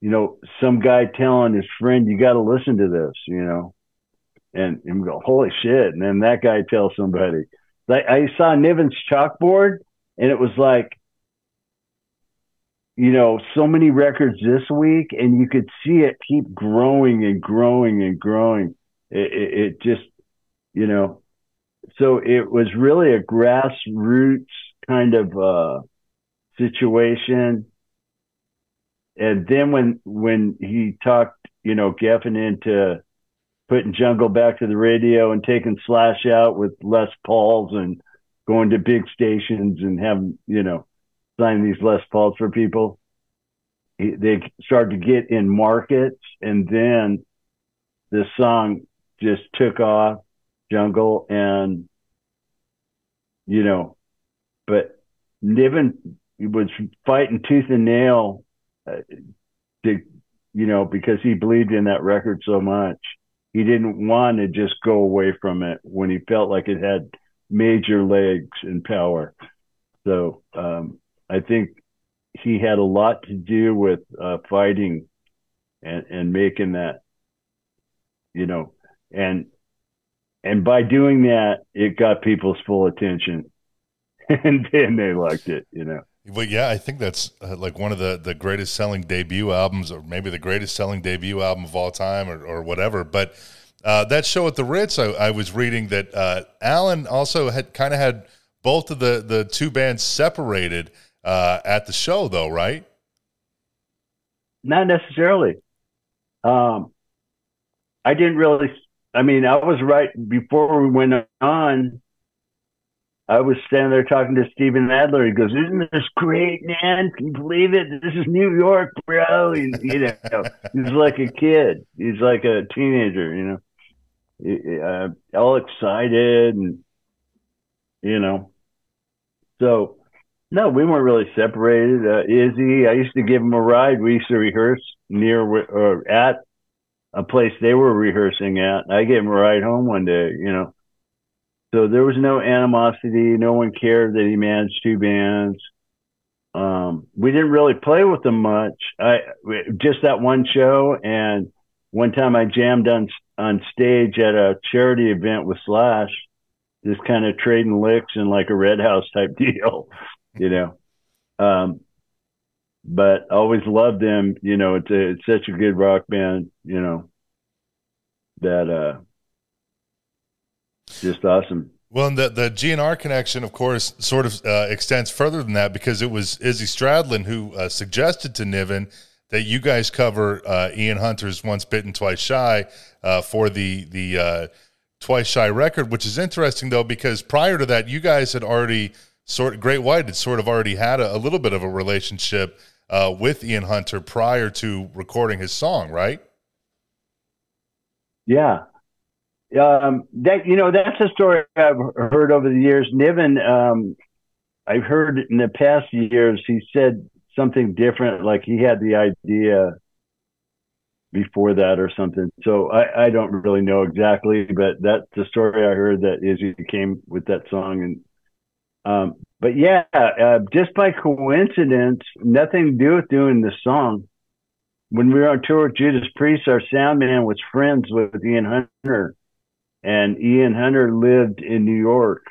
you know, some guy telling his friend, you got to listen to this, you know, and him go, holy shit. And then that guy tells somebody. Like, I saw Niven's chalkboard, and it was like, you know, so many records this week, and you could see it keep growing and growing and growing. It just, you know, so it was really a grassroots kind of situation. And then when he talked, you know, Geffen into putting Jungle back to the radio and taking Slash out with Les Pauls and going to big stations and having, you know, sign these Les Pauls for people, they started to get in markets. And then this song just took off, Jungle, and, you know, but Niven was fighting tooth and nail to, you know, because he believed in that record so much. He didn't want to just go away from it when he felt like it had major legs and power. So I think he had a lot to do with fighting and making that, you know. And by doing that, it got people's full attention, and then they liked it, you know. Well, yeah, I think that's like one of the greatest selling debut albums, or maybe the greatest selling debut album of all time, or whatever. But that show at the Ritz, I was reading that Alan also had both of the two bands separated at the show, though, right? Not necessarily. I didn't really, I mean, I was right before we went on. I was standing there talking to Steven Adler. He goes, "Isn't this great, man? Can you believe it? This is New York, bro." He, you know, he's like a kid. He's like a teenager, you know, all excited and, you know, so no, we weren't really separated. Izzy, I used to give him a ride. We used to rehearse near or at a place they were rehearsing at. I gave him a ride home one day, you know. So there was no animosity. No one cared that he managed two bands. We didn't really play with them much. Just that one show, and one time I jammed on stage at a charity event with Slash, just kind of trading licks and like a Red House type deal, you know. But always loved them. You know, it's such a good rock band, you know, that just awesome. Well, and the GNR connection, of course, sort of extends further than that, because it was Izzy Stradlin who suggested to Niven that you guys cover Ian Hunter's Once Bitten, Twice Shy for the Twice Shy record, which is interesting, though, because prior to that, you guys had already Great White had sort of already had a little bit of a relationship with Ian Hunter prior to recording his song, right? Yeah. That, you know, that's a story I've heard over the years. Niven, I've heard in the past years, he said something different, like he had the idea before that or something. So I don't really know exactly, but that's the story I heard, that Izzy came with that song. And but yeah, just by coincidence, nothing to do with doing the song. When we were on tour with Judas Priest, our sound man was friends with Ian Hunter, and Ian Hunter lived in New York,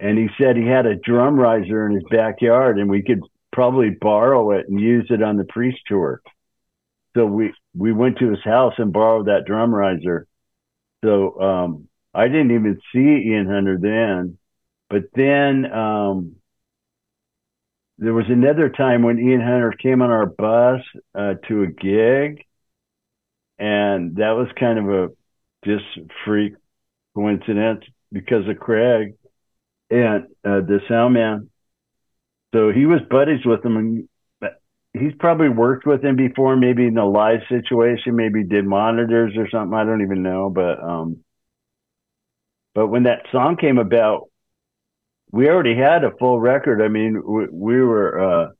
and he said he had a drum riser in his backyard and we could probably borrow it and use it on the Priest tour. So we went to his house and borrowed that drum riser. So I didn't even see Ian Hunter then. But then there was another time when Ian Hunter came on our bus to a gig, and that was kind of a just freak coincidence because of Craig and the sound man. So he was buddies with him, and he's probably worked with him before, maybe in a live situation, maybe did monitors or something. I don't even know. But when that song came about, we already had a full record. I mean, we were,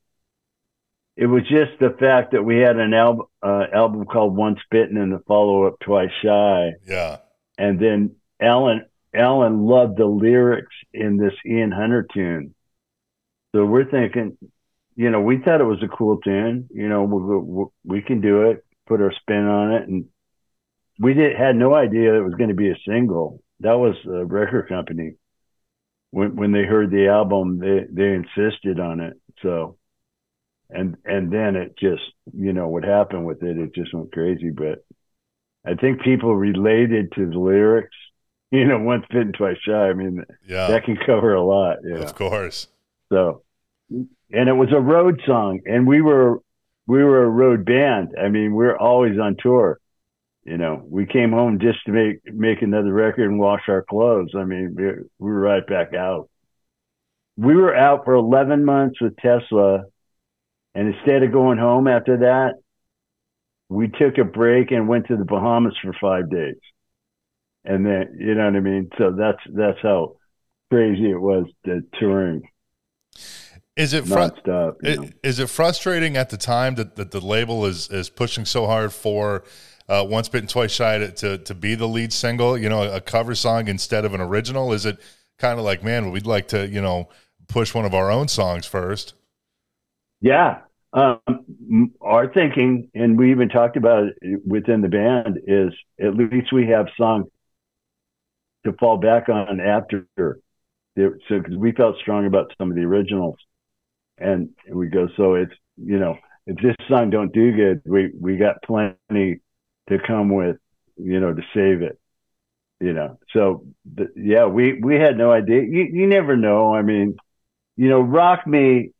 it was just the fact that we had an album called Once Bitten and the follow-up Twice Shy. Yeah. And then Alan loved the lyrics in this Ian Hunter tune. So we're thinking, you know, we thought it was a cool tune. You know, we can do it, put our spin on it. And we had no idea it was going to be a single. That was a record company. When they heard the album, they insisted on it. So, and then it just, you know, what happened with it, it just went crazy. But I think people related to the lyrics, you know, Once Bitten, Twice Shy. I mean, yeah, that can cover a lot. Yeah. Of course. So, and it was a road song, and we were a road band. I mean, we're always on tour. You know, we came home just to make another record and wash our clothes. I mean, we were right back out. We were out for 11 months with Tesla, and instead of going home after that, we took a break and went to the Bahamas for 5 days. And then, you know what I mean? So that's how crazy it was, the touring. Is it frustrating at the time that the label is pushing so hard for Once Bitten, Twice Shy to be the lead single, you know, a cover song instead of an original? Is it kind of like, man, we'd like to, you know, push one of our own songs first? Yeah. Our thinking, and we even talked about it within the band, is at least we have song to fall back on after. So, because we felt strong about some of the originals, and we go, so it's, you know, if this song don't do good, we got plenty to come with, you know, to save it, you know. So yeah, we had no idea. You never know. I mean, you know, Rock Me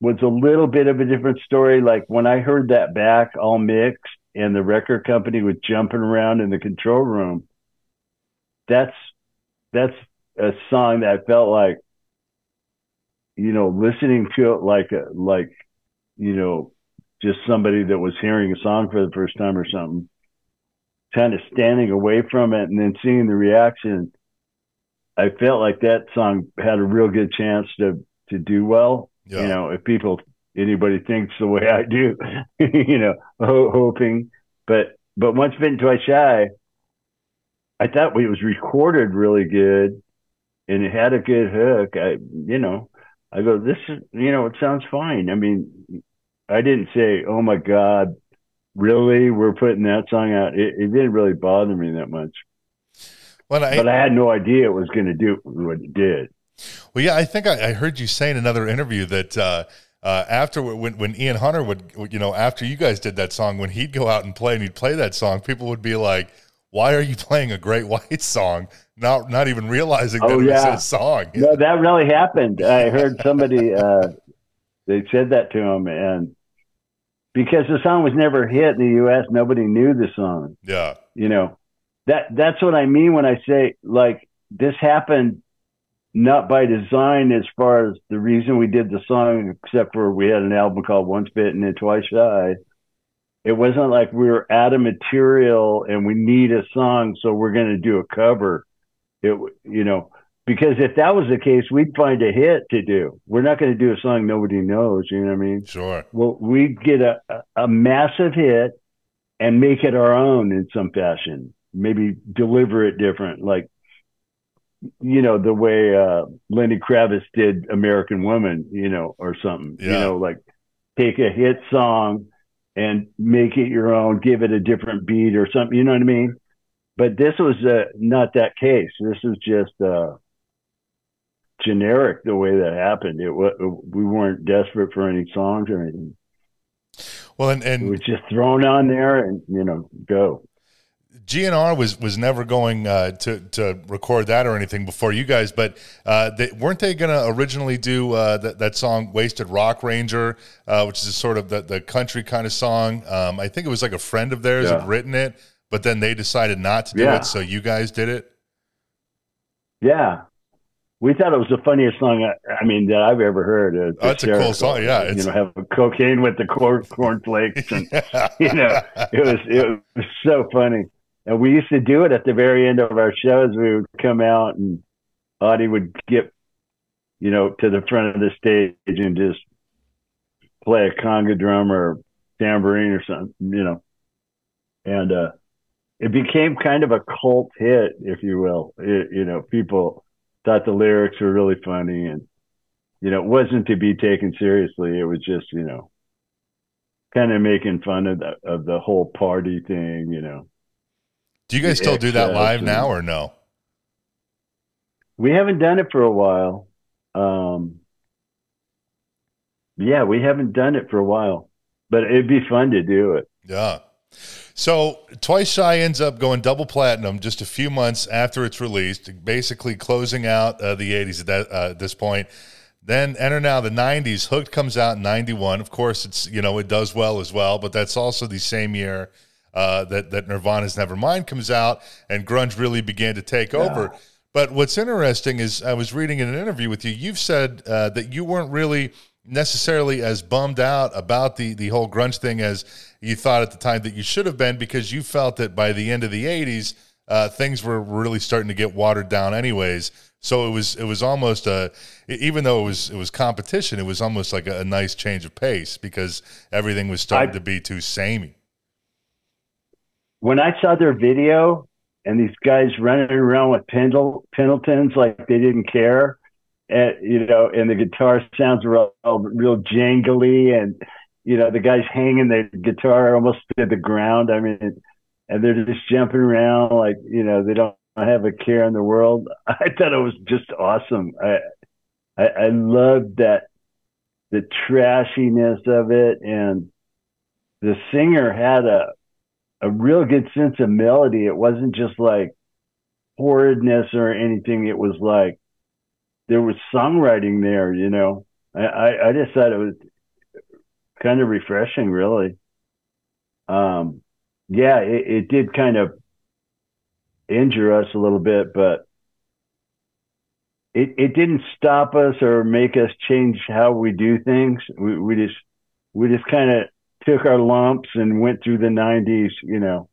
was a little bit of a different story. Like when I heard that back all mixed, and the record company was jumping around in the control room. That's a song that I felt like, you know, listening to it like, you know, just somebody that was hearing a song for the first time or something, kind of standing away from it and then seeing the reaction. I felt like that song had a real good chance to do well. Yeah. You know, if anybody thinks the way I do, you know, hoping, but Once Bitten, Twice Shy, I thought it was recorded really good and it had a good hook. I go, this is, you know, it sounds fine. I mean, I didn't say, oh my God, really? We're putting that song out. It didn't really bother me that much. Well, but I had no idea it was going to do what it did. Well, yeah, I think I heard you say in another interview that after when Ian Hunter would, you know, after you guys did that song, when he'd go out and he'd play that song, people would be like, why are you playing a Great White song? Not even realizing that it was a song. No, that really happened. I heard somebody, they said that to him, and because the song was never hit in the U.S., nobody knew the song. Yeah. You know, that's what I mean when I say, like, this happened not by design as far as the reason we did the song, except for we had an album called Once Bitten and Twice Shy. It wasn't like we were out of material and we need a song, so we're going to do a cover. It, you know, because if that was the case, we'd find a hit to do. We're not going to do a song nobody knows. You know what I mean? Sure. Well, we'd get a massive hit and make it our own in some fashion. Maybe deliver it different, like, you know, the way Lenny Kravitz did "American Woman," you know, or something. Yeah. You know, like take a hit song and make it your own, give it a different beat or something. You know what I mean? But this was not that case. This was just generic the way that happened. We weren't desperate for any songs or anything. Well, and it was just thrown on there and, you know, go. GNR was never going to record that or anything before you guys, but weren't they going to originally do that song "Wasted Rock Ranger," which is sort of the country kind of song? I think it was like a friend of theirs had written it, but then they decided not to do it, so you guys did it? Yeah. We thought it was the funniest song, I mean, that I've ever heard. That's a cool song, yeah. You know, have cocaine with the cornflakes. And, you know, it was so funny. And we used to do it at the very end of our shows. We would come out and Audie would get, you know, to the front of the stage and just play a conga drum or tambourine or something, you know. And it became kind of a cult hit, if you will. You know, people thought the lyrics were really funny and, you know, it wasn't to be taken seriously. It was just, you know, kind of making fun of the whole party thing, you know. Do you guys still do that live now or no? We haven't done it for a while. Yeah, we haven't done it for a while, but it'd be fun to do it. Yeah. So Twice Shy ends up going double platinum just a few months after it's released, basically closing out the 80s at this point. Then enter now the 90s. Hooked comes out in 91. Of course, it's, you know, it does well as well, but that's also the same year that Nirvana's Nevermind comes out and grunge really began to take over. But what's interesting is I was reading in an interview with you, you've said that you weren't really necessarily as bummed out about the whole grunge thing as you thought at the time that you should have been, because you felt that by the end of the 80s, things were really starting to get watered down anyways. So it was almost even though it was competition, it was almost like a nice change of pace because everything was starting to be too samey. When I saw their video and these guys running around with Pendletons like they didn't care, and, you know, and the guitar sounds were all real jangly and, you know, the guys hanging their guitar almost to the ground. I mean, and they're just jumping around like, you know, they don't have a care in the world. I thought it was just awesome. I loved that, the trashiness of it. And the singer had a real good sense of melody. It wasn't just like horridness or anything. It was like there was songwriting there, you know. I just thought it was kind of refreshing, really. yeah, it did kind of injure us a little bit, but it didn't stop us or make us change how we do things. We just kind of took our lumps and went through the 90s, you know,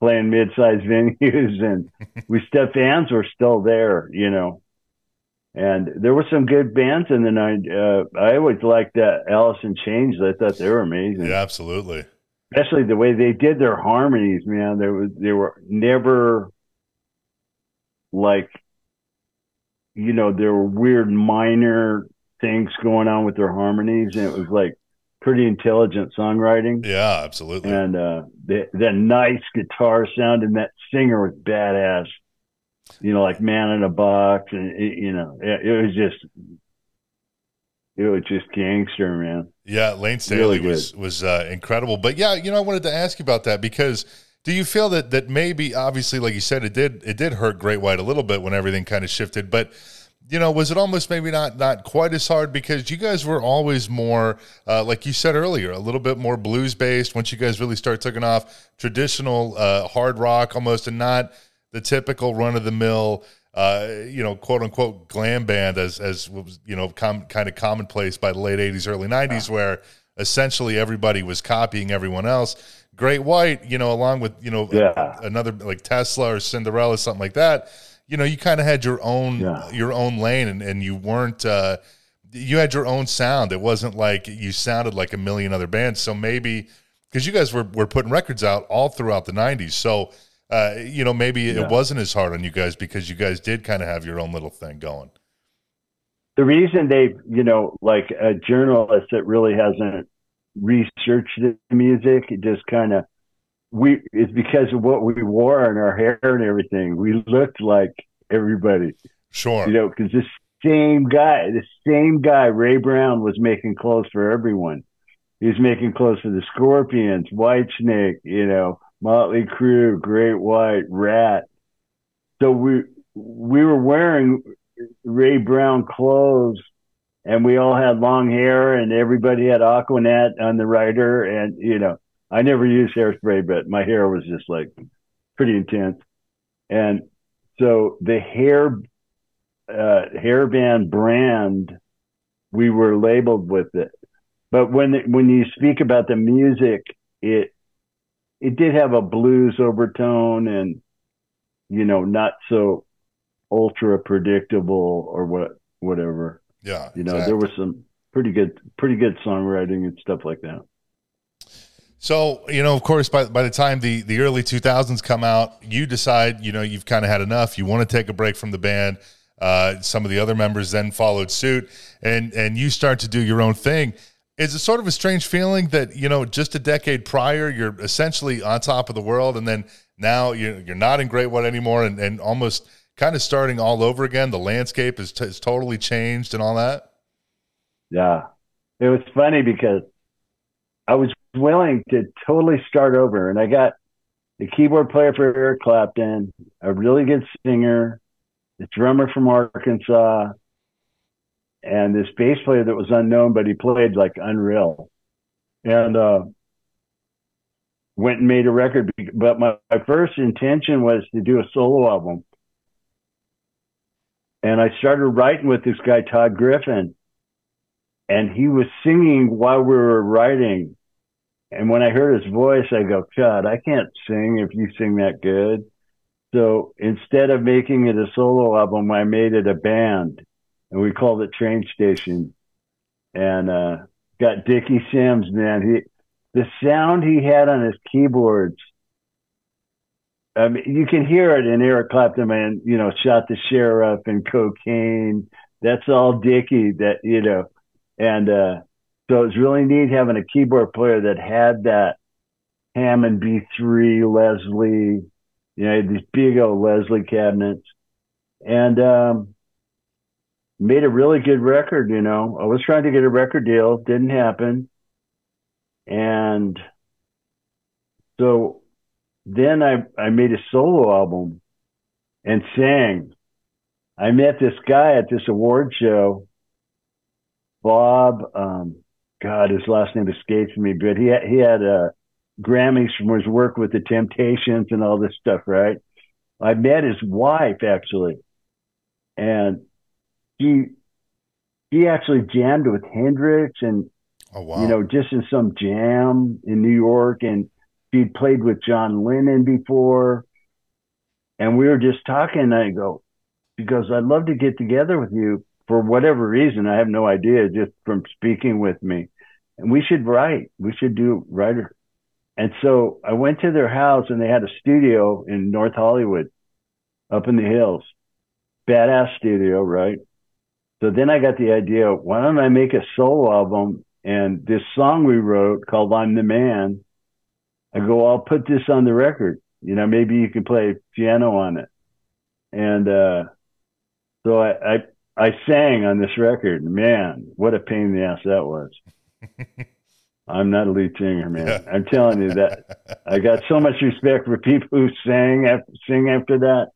playing mid-sized venues, and we stepped bands were still there, you know. And there were some good bands in the 90s. I always liked that Alice in Chains. I thought they were amazing. Yeah, absolutely. Especially the way they did their harmonies, man. They were never like, you know, there were weird minor things going on with their harmonies, and it was like pretty intelligent songwriting. Yeah, absolutely. And the nice guitar sound, and that singer was badass. You know, like Man in a Box, and it was just gangster, man. Yeah, Lane Staley really was incredible. But yeah, you know, I wanted to ask you about that, because do you feel that maybe, obviously, like you said, it did hurt Great White a little bit when everything kind of shifted, but you know, was it almost maybe not quite as hard, because you guys were always more, like you said earlier, a little bit more blues-based once you guys really start taking off, traditional hard rock almost, and not the typical run-of-the-mill, you know, quote-unquote glam band as was, you know, kind of commonplace by the late 80s, early 90s, where essentially everybody was copying everyone else. Great White, you know, along with, you know, another like Tesla or Cinderella, something like that, you know, you kind of had your own lane, and you weren't, you had your own sound. It wasn't like you sounded like a million other bands. So maybe, because you guys were putting records out all throughout the 90s. So, you know, maybe it wasn't as hard on you guys, because you guys did kind of have your own little thing going. The reason they, you know, like a journalist that really hasn't researched the music, it just kind of, it's because of what we wore and our hair and everything. We looked like everybody. Sure. You know, because the same guy, Ray Brown, was making clothes for everyone. He was making clothes for the Scorpions, Whitesnake, you know, Motley Crue, Great White, Rat. So we were wearing Ray Brown clothes, and we all had long hair, and everybody had Aquanet on the rider, and, you know, I never used hairspray, but my hair was just like pretty intense. And so the hairband brand, we were labeled with it. But when you speak about the music, it did have a blues overtone, and, you know, not so ultra predictable or whatever. Yeah. You know, exactly. There was some pretty good songwriting and stuff like that. So, you know, of course, by the time the early 2000s come out, you decide, you know, you've kind of had enough. You want to take a break from the band. Some of the other members then followed suit, and you start to do your own thing. Is it sort of a strange feeling that, you know, just a decade prior, you're essentially on top of the world, and then now you're not in Great White anymore, and almost kind of starting all over again? The landscape is totally changed and all that? Yeah. It was funny because I was willing to totally start over, and I got the keyboard player for Eric Clapton, a really good singer, the drummer from Arkansas, and this bass player that was unknown, but he played like unreal. And went and made a record, but my first intention was to do a solo album. And I started writing with this guy Todd Griffin, and he was singing while we were writing. And when I heard his voice, I go, God, I can't sing if you sing that good. So instead of making it a solo album, I made it a band, and we called it Train Station. And got Dickie Sims, man. The sound he had on his keyboards, I mean, you can hear it in Eric Clapton, man. You know, Shot the Sheriff and Cocaine. That's all Dickie. That, you know, and. So it's really neat having a keyboard player that had that Hammond B3, Leslie, you know, these big old Leslie cabinets, and made a really good record, you know. I was trying to get a record deal. Didn't happen. And so then I made a solo album and sang. I met this guy at this award show, Bob, God, his last name escapes me, but he had a Grammys from his work with the Temptations and all this stuff, right? I met his wife, actually, and he actually jammed with Hendrix and, oh, wow. You know, just in some jam in New York, and he'd played with John Lennon before. And we were just talking, and I go, because I'd love to get together with you for whatever reason. I have no idea, just from speaking with me. And we should write. We should do writer. And so I went to their house, and they had a studio in North Hollywood up in the hills. Badass studio, right? So then I got the idea, why don't I make a solo album? And this song we wrote called I'm the Man, I go, I'll put this on the record. You know, maybe you can play piano on it. And so I sang on this record. Man, what a pain in the ass that was. I'm not a lead singer, man. Yeah. I'm telling you that I got so much respect for people who sing after that.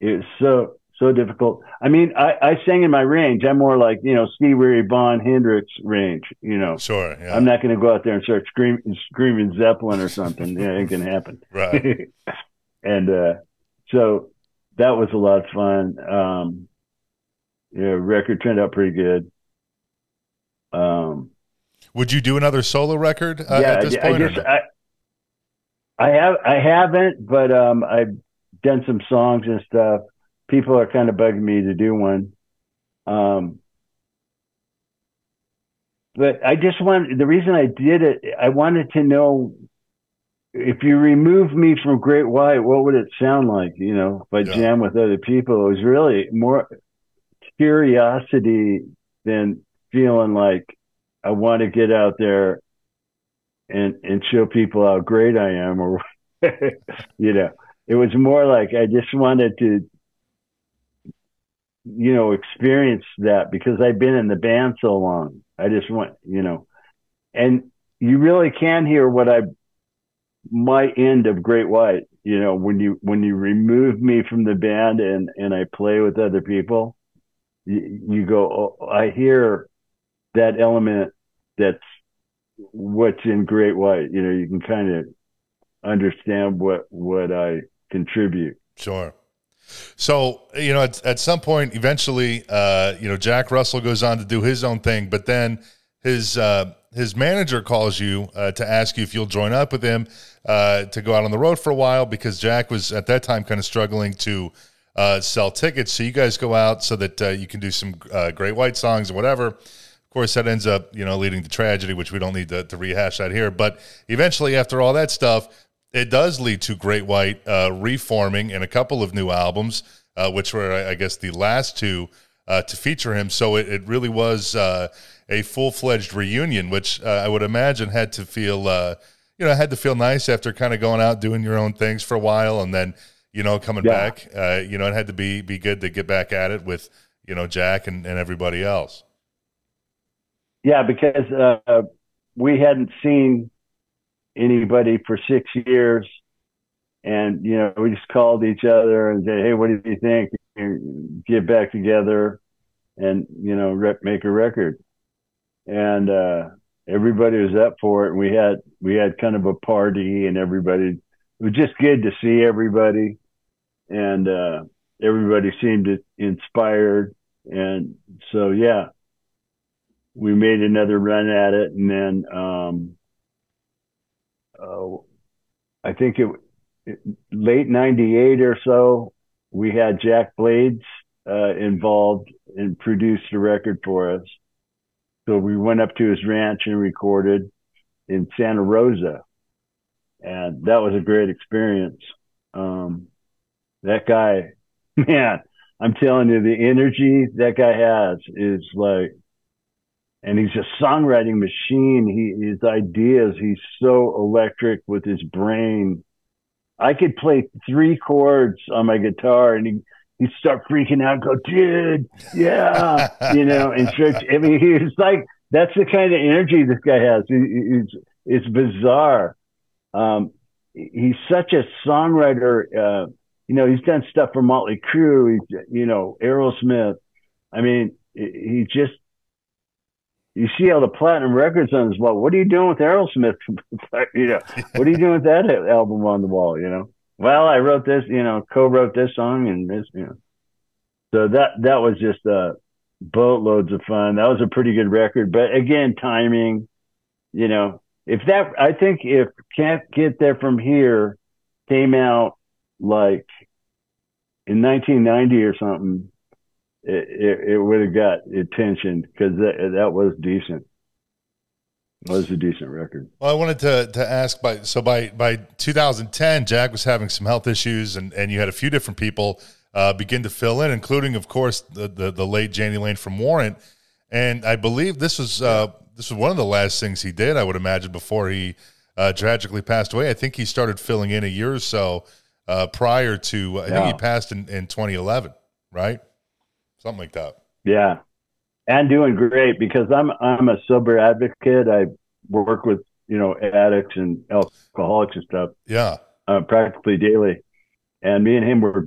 It was so difficult. I mean, I sang in my range. I'm more like, you know, Steve Weary, Bon, Hendrix range, you know. Sure, yeah. I'm not going to go out there and start screaming Zeppelin or something. Yeah, it can happen. Right. And so that was a lot of fun. Yeah, record turned out pretty good. Would you do another solo record at this point? I guess no? I haven't, but I've done some songs and stuff. People are kind of bugging me to do one. But I just the reason I did it, I wanted to know, if you remove me from Great White, what would it sound like? You know, if I jam with other people. It was really more curiosity than feeling like I want to get out there and show people how great I am, or you know, it was more like I just wanted to, you know, experience that, because I've been in the band so long. I just want, you know, and you really can hear my end of Great White, you know, when you remove me from the band and I play with other people, you go, oh, I hear that element. That's what's in Great White. You know, you can kind of understand what I contribute. Sure. So, you know, at some point, eventually, you know, Jack Russell goes on to do his own thing, but then his manager calls you to ask you if you'll join up with him to go out on the road for a while, because Jack was at that time kind of struggling to sell tickets. So you guys go out so that you can do some Great White songs or whatever. Of course, that ends up, you know, leading to tragedy, which we don't need to rehash that here. But eventually, after all that stuff, it does lead to Great White reforming and a couple of new albums, which were, I guess, the last two to feature him. So it really was a full-fledged reunion, which I would imagine had to feel nice after kind of going out doing your own things for a while, and then, you know, coming back. You know, it had to be good to get back at it with, you know, Jack and everybody else. Yeah, because we hadn't seen anybody for 6 years, and you know, we just called each other and said, hey, what do you think? And get back together and, you know, make a record. And everybody was up for it, and we had kind of a party, and everybody, it was just good to see everybody, and everybody seemed inspired. And so yeah, we made another run at it, and then I think it late 98 or so, we had Jack Blades involved and produced a record for us. So we went up to his ranch and recorded in Santa Rosa. And that was a great experience. That guy, man, I'm telling you, the energy that guy has is like, and he's a songwriting machine. His ideas, he's so electric with his brain. I could play 3 chords on my guitar, and he'd start freaking out and go, dude, yeah, you know, and stretch. I mean, he's like, that's the kind of energy this guy has. It's bizarre. He's such a songwriter. You know, he's done stuff for Motley Crue, you know, Aerosmith. I mean, he just, you see all the platinum records on his wall. What are you doing with Aerosmith? You know, what are you doing with that album on the wall? You know, well, I wrote this, you know, co-wrote this song and this, you know. So that was just boatloads of fun. That was a pretty good record, but again, timing. You know, I think if Can't Get There From Here came out like in 1990 or something, it would have got attention because that was decent. It was a decent record. Well, I wanted to ask by 2010, Jack was having some health issues, and you had a few different people begin to fill in, including, of course, the late Janie Lane from Warrant. And I believe this was one of the last things he did, I would imagine, before he tragically passed away. I think he started filling in a year or so prior to, I think he passed in 2011, right? Something like that. Yeah. And doing great because I'm a sober advocate. I work with, you know, addicts and alcoholics and stuff. Yeah. Practically daily. And me and him were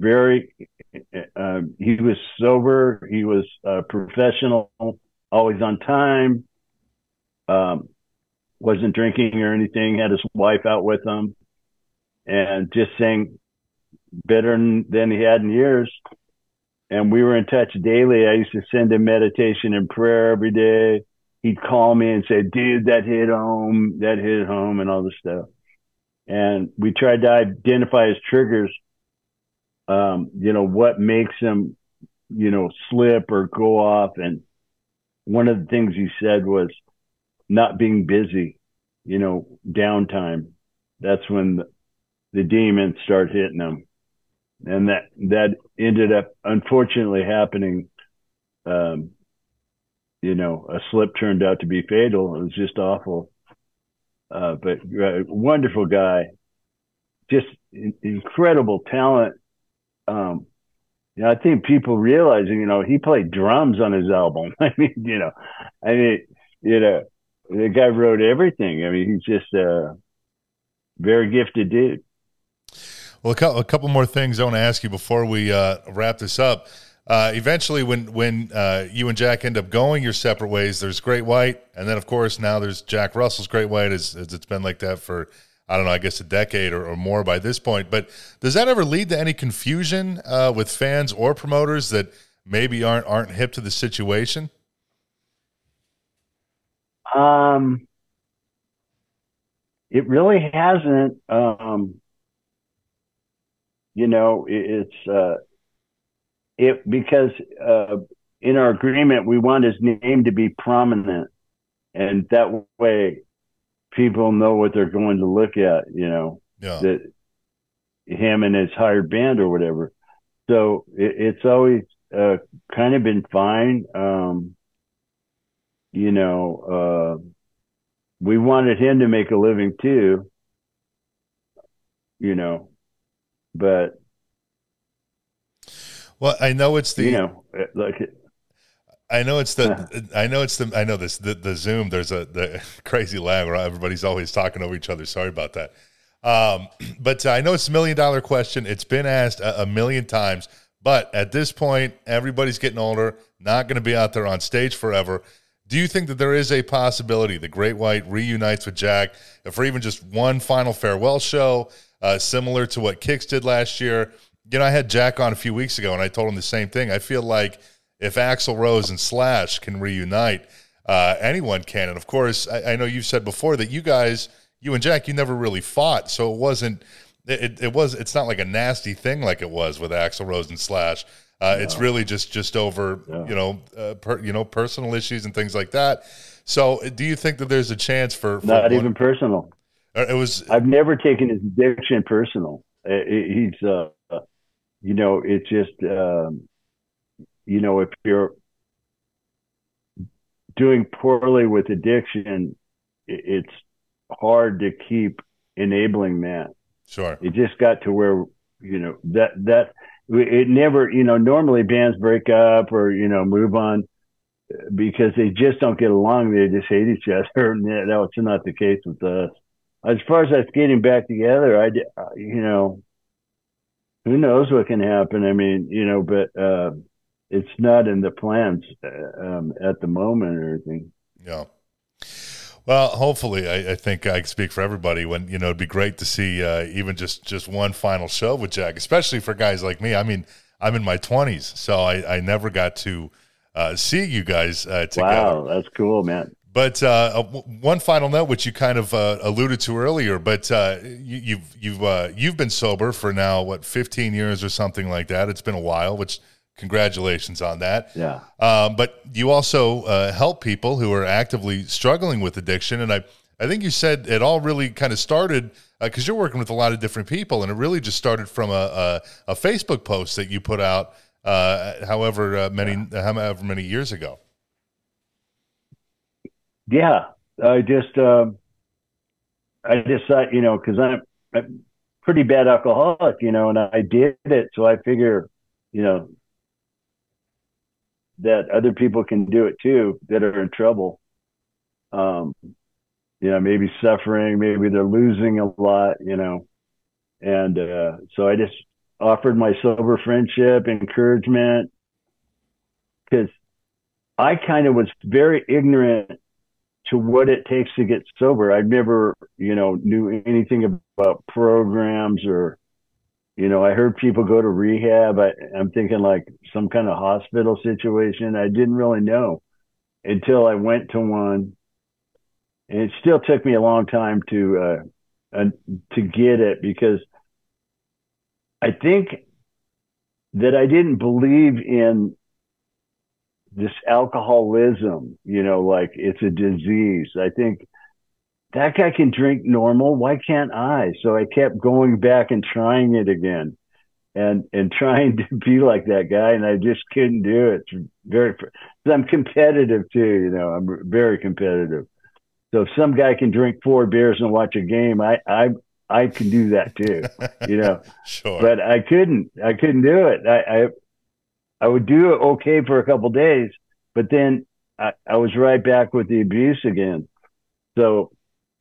he was sober. He was professional, always on time. Wasn't drinking or anything. Had his wife out with him, and just sang better than he had in years. And we were in touch daily. I used to send him meditation and prayer every day. He'd call me and say, "Dude, that hit home," and all this stuff. And we tried to identify his triggers. You know, what makes him, you know, slip or go off. And one of the things he said was not being busy, you know, downtime. That's when the demons start hitting him. And that ended up, unfortunately, happening. You know, a slip turned out to be fatal. It was just awful. But wonderful guy, just incredible talent. You know, I think people realizing, you know, he played drums on his album. I mean, the guy wrote everything. I mean, he's just a very gifted dude. Well, a couple more things I want to ask you before we wrap this up. Eventually, when you and Jack end up going your separate ways, there's Great White, and then of course now there's Jack Russell's Great White, as it's been like that for, I don't know, I guess a decade or more by this point. But does that ever lead to any confusion with fans or promoters that maybe aren't hip to the situation? It really hasn't. You know, because in our agreement, we want his name to be prominent, and that way people know what they're going to look at, you know, that him and his hired band or whatever. So it's always kind of been fine. You know, we wanted him to make a living too, you know, but. Well, I know it's the, you know, like it, I know the Zoom. There's the crazy lag where everybody's always talking over each other. Sorry about that. But I know it's $1 million question. It's been asked a million times, but at this point, everybody's getting older, not going to be out there on stage forever. Do you think that there is a possibility the Great White reunites with Jack for even just one final farewell show, similar to what Kix did last year? You know, I had Jack on a few weeks ago, and I told him the same thing. I feel like if Axl Rose and Slash can reunite, anyone can. And, of course, I know you've said before that you and Jack, you never really fought. So it wasn't it's not like a nasty thing like it was with Axl Rose and Slash. It's really just over, personal issues and things like that. So do you think that there's a chance for not even personal? I've never taken his addiction personal. He's you know, it's just, you know, if you're doing poorly with addiction, it's hard to keep enabling that. Sure. It just got to where, you know, that it never, you know, normally bands break up or, you know, move on because they just don't get along. They just hate each other. And that was not the case with us. As far as us getting back together, you know, who knows what can happen? I mean, you know, but it's not in the plans at the moment or anything. Yeah. Well, hopefully, I think I can speak for everybody when, you know, it'd be great to see even just one final show with Jack, especially for guys like me. I mean, I'm in my 20s, so I never got to see you guys together. Wow, that's cool, man. But one final note, which you kind of alluded to earlier, but you've been sober for now, what, 15 years or something like that. It's been a while, which congratulations on that. Yeah. But you also help people who are actively struggling with addiction. And I think you said it all really kind of started because you're working with a lot of different people, and it really just started from a Facebook post that you put out however many years ago. Yeah, I just thought, you know, because I'm a pretty bad alcoholic, you know, and I did it. So I figure, you know, that other people can do it too that are in trouble. You know, maybe suffering, maybe they're losing a lot, you know. And so I just offered my sober friendship, encouragement, because I kind of was very ignorant to what it takes to get sober. I've never, you know, knew anything about programs or, you know, I heard people go to rehab. I'm thinking like some kind of hospital situation. I didn't really know until I went to one. And it still took me a long time to get it, because I think that I didn't believe in this alcoholism, you know, like it's a disease. I think that guy can drink normal. Why can't I? So I kept going back and trying it again and trying to be like that guy. And I just couldn't do it. It's very, I'm competitive too, you know, I'm very competitive. So if some guy can drink 4 beers and watch a game, I can do that too, you know. Sure. But I couldn't do it. I would do it okay for a couple of days, but then I was right back with the abuse again. So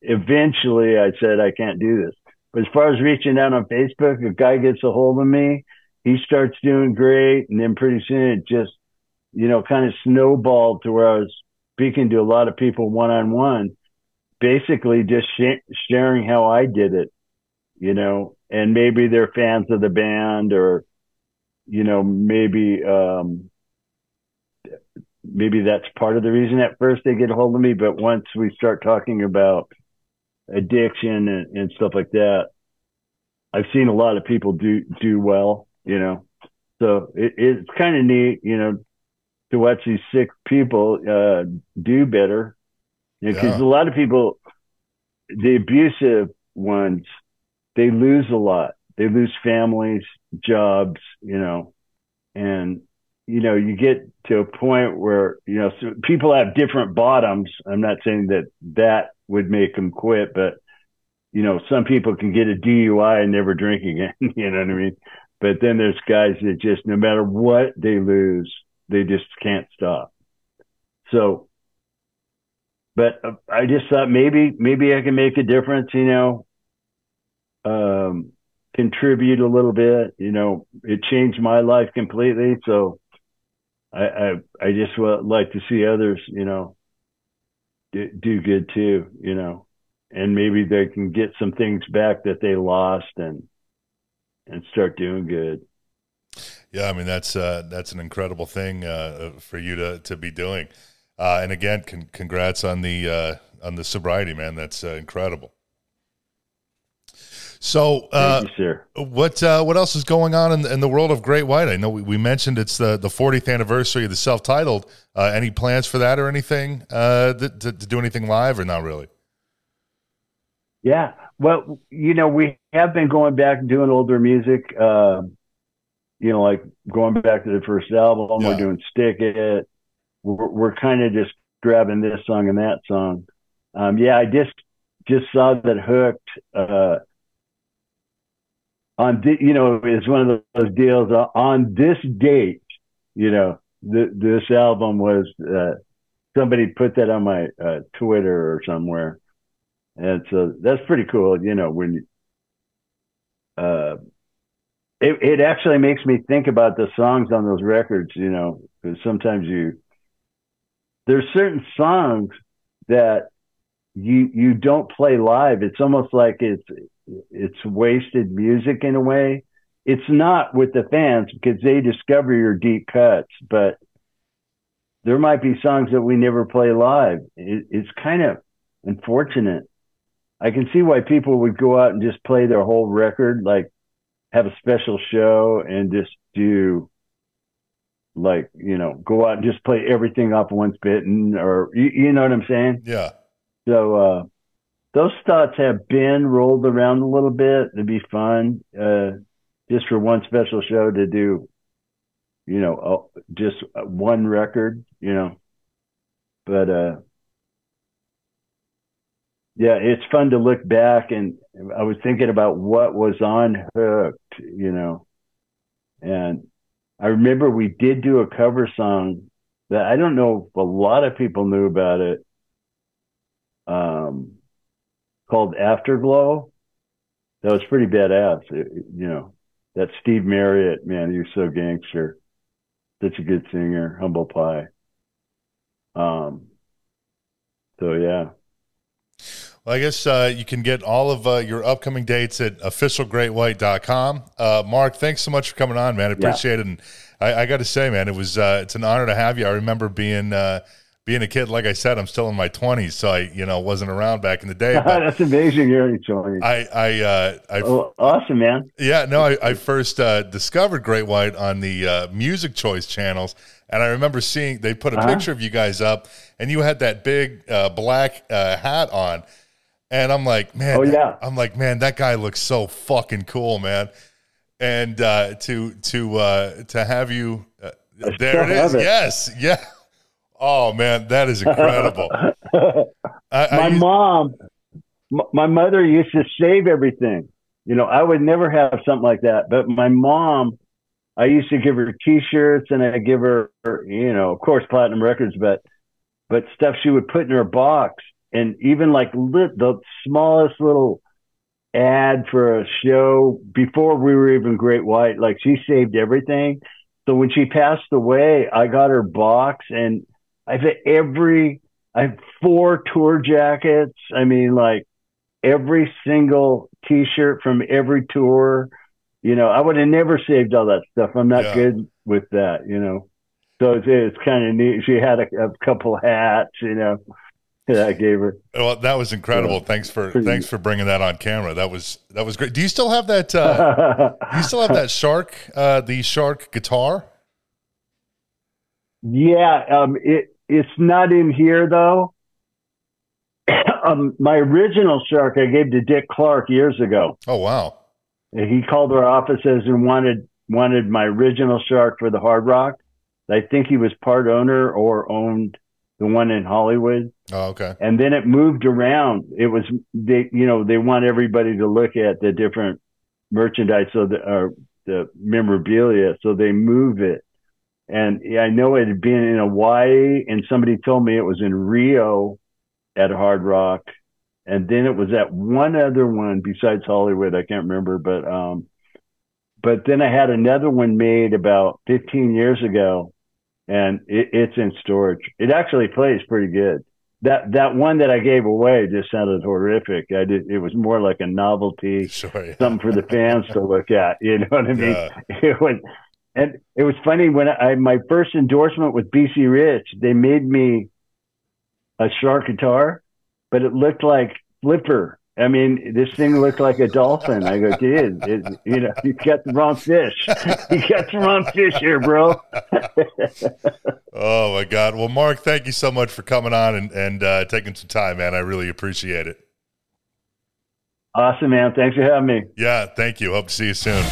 eventually I said, I can't do this. But as far as reaching out on Facebook, a guy gets a hold of me, he starts doing great. And then pretty soon it just, you know, kind of snowballed to where I was speaking to a lot of people one-on-one, basically just sharing how I did it, you know, and maybe they're fans of the band, or, you know, maybe that's part of the reason at first they get a hold of me. But once we start talking about addiction and stuff like that, I've seen a lot of people do well, you know. So it's kind of neat, you know, to watch these sick people do better. Because a lot of people, the abusive ones, they lose a lot. They lose families, jobs, you know, and, you know, you get to a point where, you know, so people have different bottoms. I'm not saying that would make them quit, but, you know, some people can get a DUI and never drink again, you know what I mean? But then there's guys that just, no matter what they lose, they just can't stop. So, but I just thought maybe I can make a difference, you know, contribute a little bit, you know. It changed my life completely. So I just would like to see others, you know, do good too, you know, and maybe they can get some things back that they lost and start doing good. Yeah. I mean, that's an incredible thing, for you to be doing. And again, congrats on the sobriety, man. That's incredible. So, thank you, sir. What else is going on in the world of Great White? I know we mentioned it's the 40th anniversary of the self-titled. Any plans for that or anything to do anything live, or not really? Yeah, well, you know, we have been going back and doing older music. You know, like going back to the first album. Yeah. We're doing "Stick It." We're kind of just grabbing this song and that song. Yeah, I just saw that Hooked. You know, it's one of those deals on this date, you know, this album was, somebody put that on my Twitter or somewhere. And so that's pretty cool. You know, when, it actually makes me think about the songs on those records, you know, because sometimes there's certain songs that you don't play live. It's almost like it's wasted music in a way. It's not with the fans because they discover your deep cuts, but there might be songs that we never play live. It's kind of unfortunate. I can see why people would go out and just play their whole record, like have a special show and just do like, you know, go out and just play everything off Once Bitten or, you know what I'm saying? Yeah. So, those thoughts have been rolled around a little bit. It'd be fun, just for one special show to do, you know, just one record, you know, but, yeah, it's fun to look back, and I was thinking about what was on Hooked, you know, and I remember we did do a cover song that I don't know if a lot of people knew about it, called Afterglow. That was pretty badass, you know, that Steve Marriott, man, he was so gangster, such a good singer, humble pie. So, yeah. Well, I guess you can get all of your upcoming dates at officialgreatwhite.com. Mark, thanks so much for coming on, man. I appreciate it. And I got to say, man, it was it's an honor to have you. I remember being a kid. Like I said, I'm still in my 20s, so I wasn't around back in the day. That's amazing. You're in your 20s. Awesome, man. Yeah, no, I first discovered Great White on the Music Choice channels. And I remember seeing they put a picture of you guys up, and you had that big black hat on. And I'm like, man, that guy looks so fucking cool, man. And to have you there it is. Yes. Yeah. Oh man, that is incredible. My mother used to save everything. You know, I would never have something like that, but my mom, I used to give her T-shirts, and I give her, you know, of course, platinum records, but stuff she would put in her box, and even like the smallest little ad for a show before we were even Great White. Like she saved everything. So when she passed away, I got her box, and I have 4 tour jackets. I mean, like every single T-shirt from every tour. You know, I would have never saved all that stuff. I'm not good with that, you know. So it's kind of neat. She had a couple hats, you know, that I gave her. Well, that was incredible. Thanks for bringing that on camera. That was great. Do you still have that? Do you still have that shark guitar? Yeah, it's not in here though. My original shark I gave to Dick Clark years ago. Oh wow. He called our offices and wanted my original shark for the Hard Rock. I think he was part owner or owned the one in Hollywood. Oh, okay. And then it moved around. It was they want everybody to look at the different merchandise, so the memorabilia, so they move it. And I know it had been in Hawaii, and somebody told me it was in Rio at Hard Rock. And then it was at one other one besides Hollywood. I can't remember, but then I had another one made about 15 years ago, and it's in storage. It actually plays pretty good. That one that I gave away just sounded horrific. It was more like a novelty, something for the fans to look at. You know what I mean? Yeah. It was funny when my first endorsement with BC Rich, they made me a shark guitar. But it looked like Flipper. I mean, this thing looked like a dolphin. I go, dude, you got the wrong fish. You got the wrong fish here, bro. Oh, my God. Well, Mark, thank you so much for coming on and taking some time, man. I really appreciate it. Awesome, man. Thanks for having me. Yeah, thank you. Hope to see you soon.